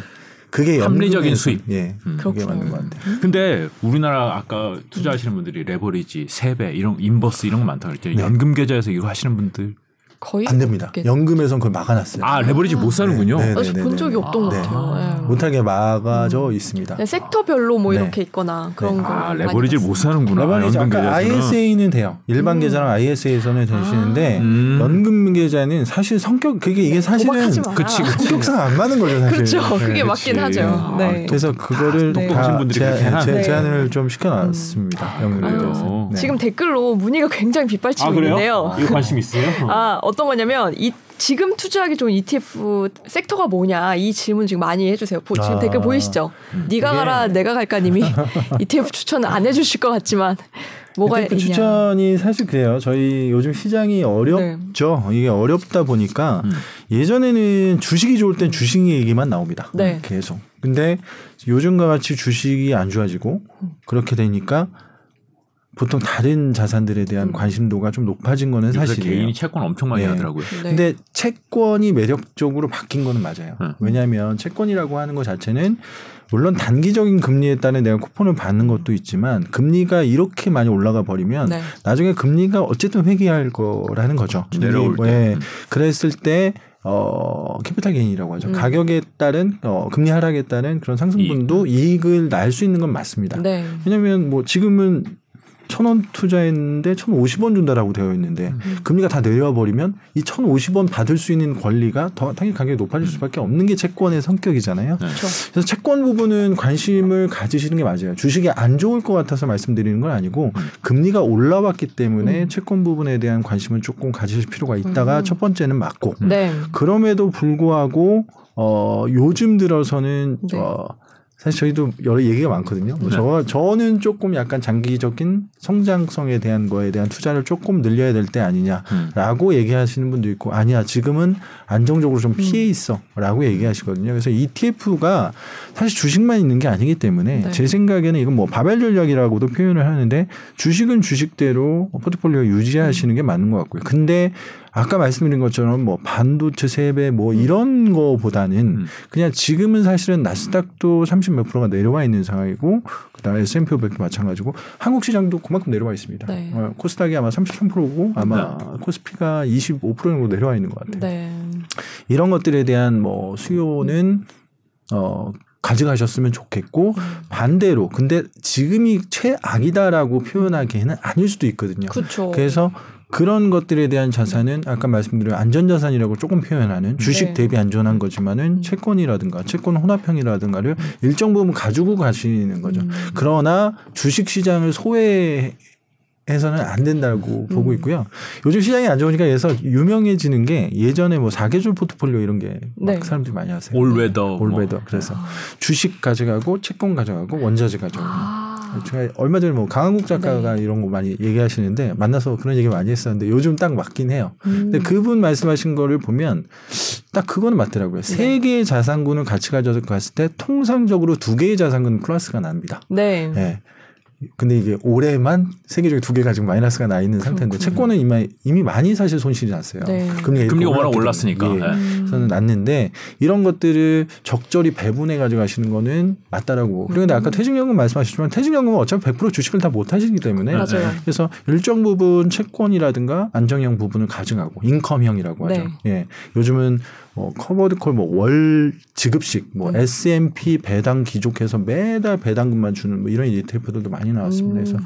그게 합리적인 수입. 예, 음, 그게 맞는 것 같아요. 근데 우리나라 아까 투자하시는 분들이 레버리지, 세배 이런 인버스 이런 거 많다고 그랬죠. 네. 연금 계좌에서 이거 하시는 분들 거의 안 됩니다. 연금에서는 그걸 막아놨어요. 아 레버리지 아. 못 사는군요. 네, 네, 네, 네, 본 적이 없던 아. 것 같아요. 네. 못하게 막아져 음. 있습니다. 네, 섹터별로 뭐 네. 이렇게 있거나 그런 네. 거. 아 레버리지 못 사는구나. 레버리지 연금 아까 아이 에스 에이는 돼요. 일반 음. 계좌랑 아이 에스 에이에서는 되시는데 아. 음. 연금 계좌는 사실 성격 그게 이게 사실은 그치, 성격상 안 맞는 거죠 사실. 그렇죠. 네. 그게 맞긴 그치. 하죠. 네. 그래서 그거를 네. 다 제, 제안을 좀 시켜놨습니다. 음. 아, 네. 지금 댓글로 문의가 굉장히 빗발치고 있는데요. 이거 관심 있어요? 아 어떤 거냐면 이 지금 투자하기 좋은 이 티 에프 섹터가 뭐냐 이 질문 지금 많이 해주세요. 보, 지금 아, 댓글 보이시죠? 음. 네가 가라 예. 내가 갈까님이 이 티 에프 추천 안 해주실 것 같지만 뭐가 이 티 에프 있냐. 추천이 사실 그래요. 저희 요즘 시장이 어렵죠. 네. 이게 어렵다 보니까 음. 예전에는 주식이 좋을 땐 주식 얘기만 나옵니다. 네. 계속. 근데 요즘과 같이 주식이 안 좋아지고 그렇게 되니까 보통 다른 자산들에 대한 음. 관심도가 좀 높아진 거는 사실이에요. 개인이 채권 엄청 많이 네. 하더라고요. 네. 근데 채권이 매력적으로 바뀐 거는 맞아요. 음. 왜냐하면 채권이라고 하는 것 자체는 물론 단기적인 금리에 따른 내가 쿠폰을 받는 것도 있지만 금리가 이렇게 많이 올라가 버리면 네. 나중에 금리가 어쨌든 회귀할 거라는 거죠. 내려올 때. 네. 음. 그랬을 때 어, 캐피탈 게인이라고 하죠. 음. 가격에 따른 어, 금리 하락에 따른 그런 상승분도 이익. 이익을 날 수 있는 건 맞습니다. 네. 왜냐하면 뭐 지금은 천 원 투자했는데 천오십 원 준다라고 되어 있는데 음. 금리가 다 내려와 버리면 이 천오십 원 받을 수 있는 권리가 더 당연히 가격이 높아질 수밖에 없는 게 채권의 성격이잖아요. 네. 그래서 채권 부분은 관심을 가지시는 게 맞아요. 주식이 안 좋을 것 같아서 말씀드리는 건 아니고 음. 금리가 올라왔기 때문에 음. 채권 부분에 대한 관심을 조금 가지실 필요가 있다가 음. 첫 번째는 맞고 음. 네. 그럼에도 불구하고 어, 요즘 들어서는 네. 어, 사실 저희도 여러 얘기가 많거든요. 네. 저, 저는 조금 약간 장기적인 성장성에 대한 거에 대한 투자를 조금 늘려야 될 때 아니냐라고 음. 얘기하시는 분도 있고 아니야 지금은 안정적으로 좀 피해 있어 음. 라고 얘기하시거든요. 그래서 이티에프가 사실 주식만 있는 게 아니기 때문에 네. 제 생각에는 이건 뭐 바벨 전략이라고도 표현을 하는데 주식은 주식대로 포트폴리오 유지하시는 음. 게 맞는 것 같고요. 근데 아까 말씀드린 것처럼 뭐 반도체 세배 뭐 이런 거보다는 음. 그냥 지금은 사실은 나스닥도 삼십 몇 프로가 내려와 있는 상황이고 그다음에 에스앤피 오백도 마찬가지고 한국 시장도 그만큼 내려와 있습니다. 네. 어, 코스닥이 아마 삼십삼 퍼센트고 아마 네. 코스피가 이십오 퍼센트 정도 내려와 있는 것 같아요. 네. 이런 것들에 대한 뭐 수요는 어. 가져가셨으면 좋겠고 반대로 근데 지금이 최악이다라고 표현하기에는 아닐 수도 있거든요. 그쵸. 그래서 그런 것들에 대한 자산은 아까 말씀드린 안전자산이라고 조금 표현하는 주식 대비 안전한 거지만은 채권이라든가 채권 혼합형이라든가를 일정 부분 가지고 가시는 거죠. 그러나 주식시장을 소외 해서는 안 된다고 음. 보고 있고요. 요즘 시장이 안 좋으니까 그래서 유명해지는 게 예전에 뭐 사계절 포트폴리오 이런 게 네. 사람들이 많이 하세요. 올웨더. 올웨더. 뭐. 그래서 아. 주식 가져가고 채권 가져가고 원자재 가져가고. 아. 제가 얼마 전에 뭐 강한국 작가가 네. 이런 거 많이 얘기하시는데 만나서 그런 얘기 많이 했었는데 요즘 딱 맞긴 해요. 음. 근데 그분 말씀하신 거를 보면 딱 그거는 맞더라고요. 네. 세 개의 자산군을 같이 가져갔을 때 통상적으로 두 개의 자산군 플러스가 납니다. 네. 네. 근데 이게 올해만 세계적인 두 개가 지금 마이너스가 나 있는 상태인데 채권은 이미, 이미 많이 사실 손실이 났어요. 네. 금리가, 금리가 워낙 올랐으니까. 예. 네. 저는 났는데 이런 것들을 적절히 배분해 가지고 가시는 거는 맞다라고. 그리고 근데 아까 퇴직연금 말씀하셨지만 퇴직연금은 어차피 백 퍼센트 주식을 다 못 하시기 때문에 맞아요. 그래서 일정 부분 채권이라든가 안정형 부분을 가증하고 인컴형이라고 하죠. 네. 예. 요즘은 뭐 커버드콜 뭐 월 지급식 뭐 음. 에스앤피 배당 기족해서 매달 배당금만 주는 뭐 이런 이티에프들도 많이 나왔습니다. 음. 그래서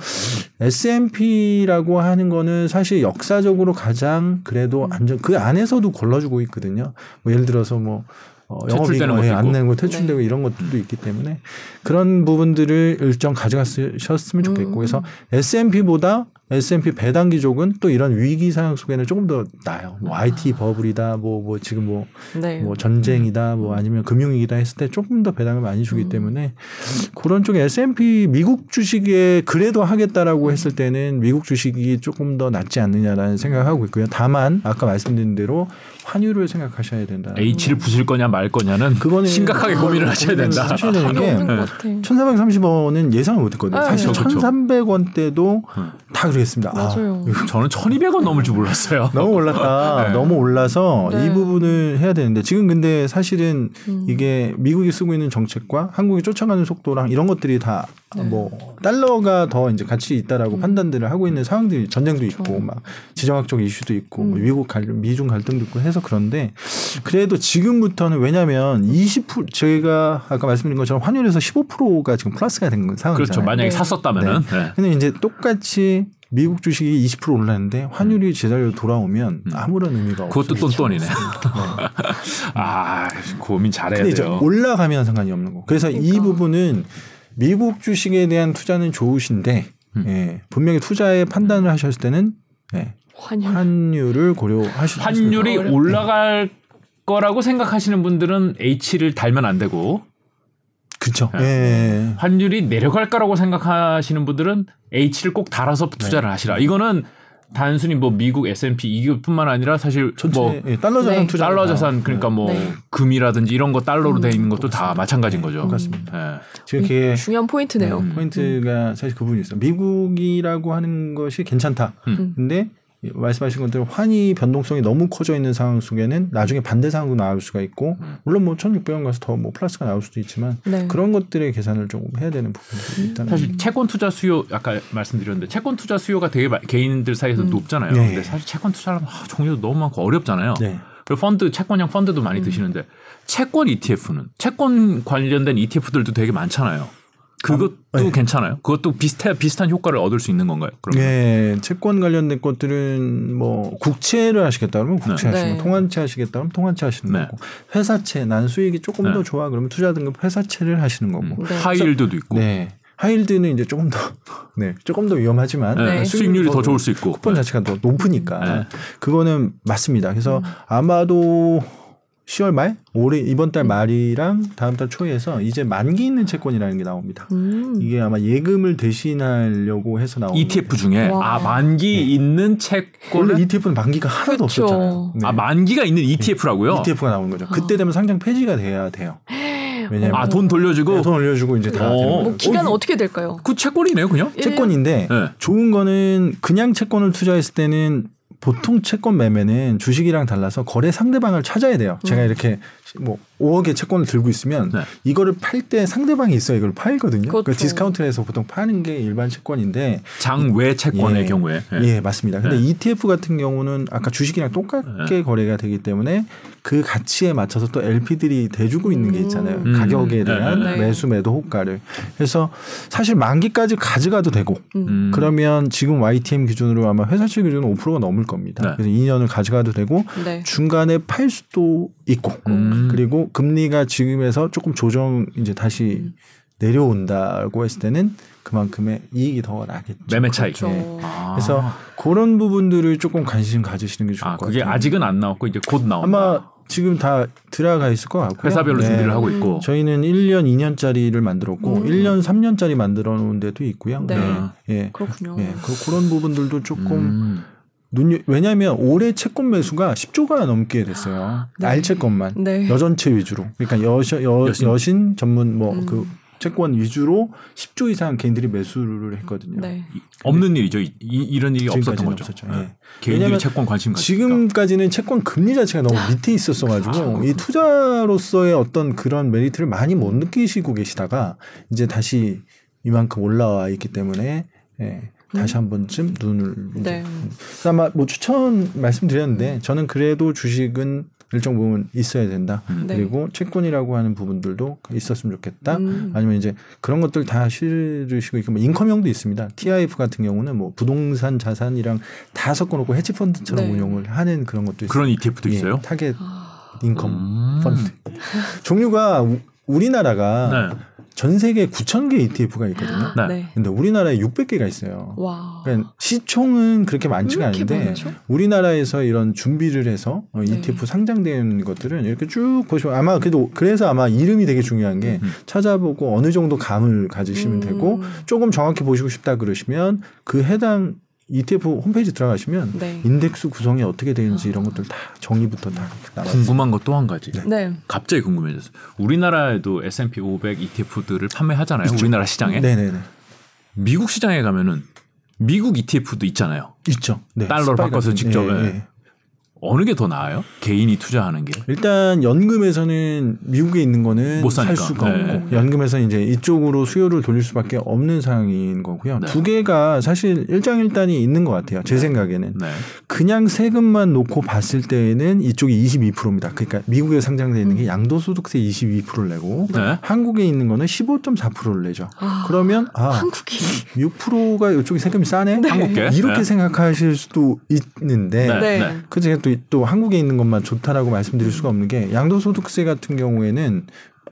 에스앤피라고 하는 거는 사실 역사적으로 가장 그래도 안전 그 안에서도 골라주고 있거든요. 뭐 예를 들어서 뭐 어, 영업이익 예, 안 내고 퇴출되고 네. 이런 것들도 있기 때문에 그런 부분들을 일정 가져가셨으면 좋겠고 음. 그래서 에스앤피보다 에스앤피 배당 기족은 또 이런 위기 상황 속에는 조금 더 나아요. 뭐 아이티 버블이다, 뭐, 뭐 지금 뭐, 네. 뭐 전쟁이다, 뭐 아니면 금융위기다 했을 때 조금 더 배당을 많이 주기 음. 때문에 그런 쪽에 에스앤피 미국 주식에 그래도 하겠다라고 했을 때는 미국 주식이 조금 더 낫지 않느냐라는 생각을 하고 있고요. 다만 아까 말씀드린 대로 환율을 생각하셔야 된다. H를 부술 거냐 말 거냐는 그거는 심각하게 아, 고민을 하셔야 된다. 하셔야 되는 게 천사백삼십 원은 예상을 못했거든요. 아, 사실 네. 천삼백 원대도 음. 다 했습니다. 아, 저는 천이백 원 넘을 줄 몰랐어요. 너무 올랐다. 네. 너무 올라서 네. 이 부분을 해야 되는데 지금 근데 사실은 음. 이게 미국이 쓰고 있는 정책과 한국이 쫓아가는 속도랑 이런 것들이 다 뭐 네. 달러가 더 이제 가치 있다라고 음. 판단들을 하고 있는 상황들이 전쟁도 그렇죠. 있고 막 지정학적 이슈도 있고 음. 미국 갈등, 미중 갈등도 있고 해서 그런데 그래도 지금부터는 왜냐하면 이십 퍼센트 제가 아까 말씀드린 것처럼 환율에서 십오 퍼센트가 지금 플러스가 된 상황이잖아요. 그렇죠. 만약에 네. 샀었다면은. 네. 네. 근데 이제 똑같이 미국 주식이 이십 퍼센트 올랐는데 환율이 제자리로 돌아오면 아무런 의미가 없어요. 그것도 똔똔이네. 네. 아, 고민 잘해야 근데 돼요. 올라가면 상관이 없는 거. 그래서 그러니까. 이 부분은 미국 주식에 대한 투자는 좋으신데 음. 예, 분명히 투자의 판단을 하셨을 때는 예, 환율. 환율을 고려하시죠. 환율이 올라갈 네. 거라고 생각하시는 분들은 H를 달면 안 되고 그렇죠. 네. 네. 환율이 내려갈 거라고 생각하시는 분들은 H를 꼭 달아서 투자를 네. 하시라. 이거는 단순히 뭐 미국 에스 앤 피 이백뿐만 아니라 사실 전체 뭐 예, 달러 자산 네. 투자 달러 자산 그러니까 뭐 네. 금이라든지 이런 거 달러로 돼 있는 것도 음, 다 마찬가지인 거죠. 똑같습니다. 예. 네. 중요한 포인트네요. 음, 포인트가 사실 그 부분이 있어요. 미국이라고 하는 것이 괜찮다. 음. 근데 말씀하신 것처럼 환이 변동성이 너무 커져 있는 상황 속에는 나중에 반대 상황도 나올 수가 있고 물론 뭐 천육백 원 가서 더 뭐 플러스가 나올 수도 있지만 네. 그런 것들의 계산을 조금 해야 되는 부분이 있다는 사실 거. 채권 투자 수요 아까 말씀드렸는데 채권 투자 수요가 되게 개인들 사이에서 음. 높잖아요. 네. 근데 사실 채권 투자를 하면 아, 종류도 너무 많고 어렵잖아요. 네. 그리고 펀드 채권형 펀드도 많이 음. 드시는데 채권 이티에프는 채권 관련된 이티에프들도 되게 많잖아요. 그것도 아, 네. 괜찮아요? 그것도 비슷해, 비슷한 효과를 얻을 수 있는 건가요? 그러면? 예, 채권 관련된 것들은 뭐 국채를 하시겠다 그러면 국채 네. 하시고 네. 통한채 하시겠다 그러면 통한채 하시는 네. 거고 회사채 난 수익이 조금 네. 더 좋아 그러면 투자 등급 회사채를 하시는 거고 네. 하이힐드도 있고 네. 하이힐드는 이제 조금 더 네, 조금 더 위험하지만 네. 수익률이 더, 더 좋을 수 있고 쿠폰 네. 자체가 더 높으니까 네. 그거는 맞습니다. 그래서 음. 아마도 시월 말, 올해 이번 달 말이랑 다음 달 초에서 이제 만기 있는 채권이라는 게 나옵니다. 음. 이게 아마 예금을 대신하려고 해서 나온 이티에프 중에 와. 아 만기 네. 있는 채권 원래 이티에프는 만기가 하나도 그쵸. 없었잖아요. 네. 아 만기가 있는 이티에프라고요? 네. 이티에프가 나오는 거죠. 그때 되면 상장 폐지가 돼야 돼요. 왜냐면 아 돈 돌려주고 네, 돈 올려주고 이제 다. 뭐 기간은 어, 어떻게 될까요? 그 채권이네요, 그냥 채권인데 네. 좋은 거는 그냥 채권을 투자했을 때는. 보통 채권 매매는 주식이랑 달라서 거래 상대방을 찾아야 돼요. 음. 제가 이렇게 뭐 오억의 채권을 들고 있으면 네. 이거를 팔 때 상대방이 있어야 이걸 팔거든요. 그렇죠. 그러니까 디스카운트를 해서 보통 파는 게 일반 채권인데 장외 채권의 예. 경우에 예. 예 맞습니다. 근데 네. 이티에프 같은 경우는 아까 주식이랑 똑같게 네. 거래가 되기 때문에 그 가치에 맞춰서 또 엘피들이 대주고 있는 게 있잖아요. 음. 가격에 대한 네. 매수 매도 호가를. 그래서 사실 만기까지 가져가도 되고 음. 그러면 지금 와이티엠 기준으로 아마 회사채 기준은 오 퍼센트가 넘을 겁니다. 네. 그래서 이 년을 가져가도 되고 네. 중간에 팔 수도 있고 음. 그리고 금리가 지금에서 조금 조정 이제 다시 음. 내려온다고 했을 때는 그만큼의 이익이 더 나겠죠. 매매 차익. 그렇죠. 네. 아. 그래서 그런 부분들을 조금 관심 가지시는 게 좋을 아, 것 그게 같아요. 그게 아직은 안 나왔고 이제 곧 나온다. 아마 지금 다 들어가 있을 것 같고요. 회사별로 네. 준비를 하고 있고. 저희는 일 년, 이 년짜리를 만들었고 음. 일 년, 삼 년짜리 만들어 놓은 데도 있고요. 네. 네. 네. 그렇군요. 네. 그런 부분들도 조금 음. 눈, 왜냐하면 올해 채권 매수가 십조가 넘게 됐어요. 네. 알채권만 네. 여전채 위주로. 그러니까 여셔, 여, 여신. 여신 전문 뭐 그 음. 채권 위주로 십조 이상 개인들이 매수를 했거든요. 네. 없는 일이죠. 이, 이런 일이 없었던 거죠. 없었죠. 네. 개인들이 채권 관심 가지고 지금까지는 채권 금리 자체가 너무 밑에 있었어가지고 아, 이 투자로서의 어떤 그런 메리트를 많이 못 느끼시고 계시다가 이제 다시 이만큼 올라와 있기 때문에. 네. 다시 한 번쯤 눈을 네. 아마 뭐 추천 말씀드렸는데 저는 그래도 주식은 일정 부분 있어야 된다. 네. 그리고 채권이라고 하는 부분들도 있었으면 좋겠다. 음. 아니면 이제 그런 것들 다 실으시고 있고 뭐 인컴형도 있습니다. 티아이에프 같은 경우는 뭐 부동산 자산이랑 다 섞어놓고 헤지펀드처럼 네. 운용을 하는 그런 것도 있어요. 그런 이티에프도 예, 있어요? 타겟 인컴 음. 펀드 종류가 우리나라가 네. 전 세계에 구천 개 이티에프가 있거든요. 네. 근데 우리나라에 육백 개가 있어요. 와. 그러니까 시총은 그렇게 많지가 않은데 많죠? 우리나라에서 이런 준비를 해서 이티에프 네. 상장된 것들은 이렇게 쭉 보시면 아마 그래도 그래서 아마 이름이 되게 중요한 게 음. 찾아보고 어느 정도 감을 가지시면 음. 되고 조금 정확히 보시고 싶다 그러시면 그 해당 이티에프 홈페이지 들어가시면 네. 인덱스 구성이 어떻게 되는지 이런 것들 다 정리부터 다 나와요. 궁금한 것 또 한 가지. 네. 네. 갑자기 궁금해졌어요. 우리나라에도 에스 앤 피 오백 이티에프들을 판매하잖아요. 그렇죠. 우리나라 시장에. 네네네. 미국 시장에 가면은 미국 이티에프도 있잖아요. 있죠. 네. 달러로 바꿔서 직접. 네. 네. 어느 게 더 나아요? 개인이 투자하는 게? 일단 연금에서는 미국에 있는 거는 못 사니까. 살 수가 네. 없고 연금에서는 이제 이쪽으로 수요를 돌릴 수밖에 없는 상황인 거고요. 네. 두 개가 사실 일장일단이 있는 것 같아요. 제 네. 생각에는. 네. 그냥 세금만 놓고 봤을 때에는 이쪽이 이십이 퍼센트입니다. 그러니까 미국에 상장되어 있는 게 양도소득세 이십이 퍼센트를 내고 네. 한국에 있는 거는 십오 점 사 퍼센트를 내죠. 아, 그러면 아, 한국이 육 퍼센트가 이쪽이 세금이 싸네? 네. 한국계? 이렇게 네. 생각하실 수도 있는데 네. 네. 그래서 또, 또 한국에 있는 것만 좋다라고 말씀드릴 수가 없는 게 양도소득세 같은 경우에는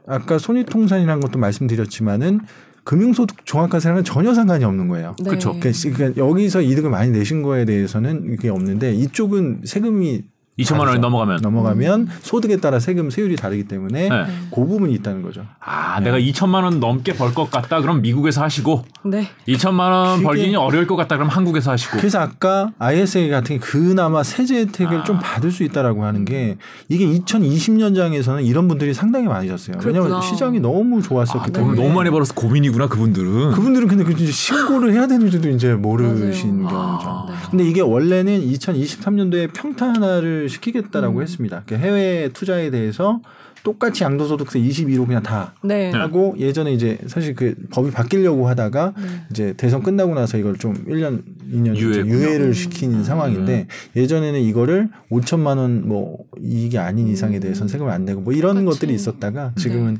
아까 손익통산이라는 것도 말씀드렸지만은 금융소득 종합과세랑은 전혀 상관이 없는 거예요. 네. 그렇죠. 그러니까 여기서 이득을 많이 내신 거에 대해서는 이게 없는데 이쪽은 세금이 이천만 원이 넘어가면 넘어가면 음. 소득에 따라 세금 세율이 다르기 때문에 네. 그 부분이 있다는 거죠. 아 네. 내가 이천만 원 넘게 벌 것 같다. 그럼 미국에서 하시고 네. 이천만 원 벌기는 어려울 것 같다. 그럼 한국에서 하시고. 그래서 아까 아이에스에이 같은 게 그나마 세제 혜택을 아. 좀 받을 수 있다라고 하는 게 이게 이천이십 년장에서는 이런 분들이 상당히 많으셨어요. 왜냐하면 시장이 너무 좋았었기 아, 때문에. 너무 많이 벌어서 고민이구나 그분들은. 그분들은 근데 그 신고를 해야 되는지도 이제 모르신 맞아요. 경우죠. 아. 네. 근데 이게 원래는 이천이십삼 년도에 평탄화를 시키겠다라고 음. 했습니다. 그러니까 해외 투자에 대해서 똑같이 양도소득세 이십이로 그냥 다 네. 하고 예전에 이제 사실 그 법이 바뀌려고 하다가 네. 이제 대선 끝나고 나서 이걸 좀 일 년, 이 년 유예를 시킨 음. 상황인데 예전에는 이거를 오천만 원 뭐 이익이 아닌 이상에 대해서는 세금을 안 내고 뭐 이런 그치. 것들이 있었다가 지금은 네.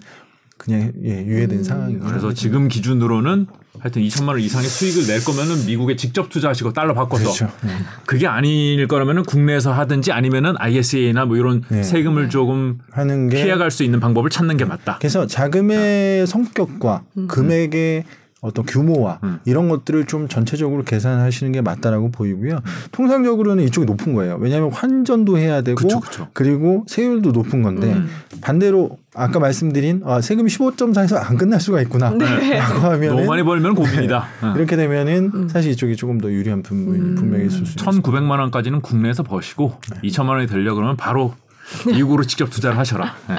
그냥 예, 유예된 음. 상황이거든요. 그래서 지금 기준으로는 하여튼 이천만 원 이상의 수익을 낼 거면은 미국에 직접 투자하시고 달러 바꿔서 그렇죠. 네. 그게 아닐 거라면은 국내에서 하든지 아니면은 아이에스에이나 뭐 이런 네. 세금을 조금 하는 게 피해갈 수 있는 방법을 찾는 게 맞다. 그래서 자금의 아. 성격과 음. 금액의 어떤 규모와 음. 이런 것들을 좀 전체적으로 계산하시는 게 맞다라고 보이고요. 통상적으로는 이쪽이 높은 거예요. 왜냐하면 환전도 해야 되고 그쵸, 그쵸. 그리고 세율도 높은 건데 음. 반대로 아까 말씀드린 아, 세금 십오 점 사에서 안 끝날 수가 있구나 네. 라고 하면 너무 많이 벌면 고민이다. 네. 이렇게 되면은 음. 사실 이쪽이 조금 더 유리한 부분이 음. 분명히 있을 수 있습니다. 천구백만 원까지는 국내에서 버시고 네. 이천만 원이 되려고 그러면 바로 미국으로 직접 투자를 하셔라. 네.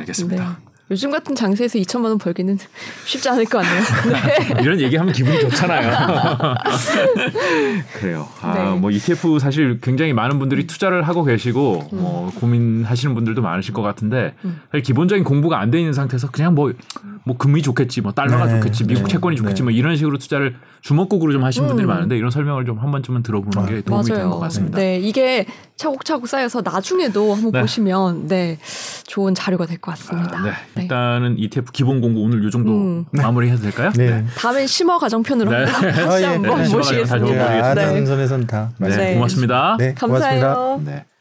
알겠습니다. 네. 요즘 같은 장세에서 이천만 원 벌기는 쉽지 않을 것 같네요. 네. 이런 얘기하면 기분이 좋잖아요. 그래요. 아, 네. 뭐 이티에프 사실 굉장히 많은 분들이 투자를 하고 계시고 음. 뭐 고민하시는 분들도 많으실 것 같은데 음. 사실 기본적인 공부가 안 돼 있는 상태에서 그냥 뭐, 뭐 금이 좋겠지, 뭐 달러가 네. 좋겠지, 미국 네. 채권이 좋겠지, 네. 뭐 이런 식으로 투자를 주먹구구로 좀 하시는 음. 분들이 많은데 이런 설명을 좀 한 번쯤은 들어보는 아, 게 도움이 되는 것 같습니다. 네, 이게 차곡차곡 쌓여서 나중에도 한번 네. 보시면 네 좋은 자료가 될 것 같습니다. 아, 네. 네. 일단은 이티에프 기본 공부 오늘 요 정도 음. 마무리해도 될까요? 네. 네. 다음엔 심화 과정편으로 네. 다시 한번 모시겠습니다. 아, 다른 선에선 다. 네. 고맙습니다. 네. 감사해요. 고맙습니다. 네.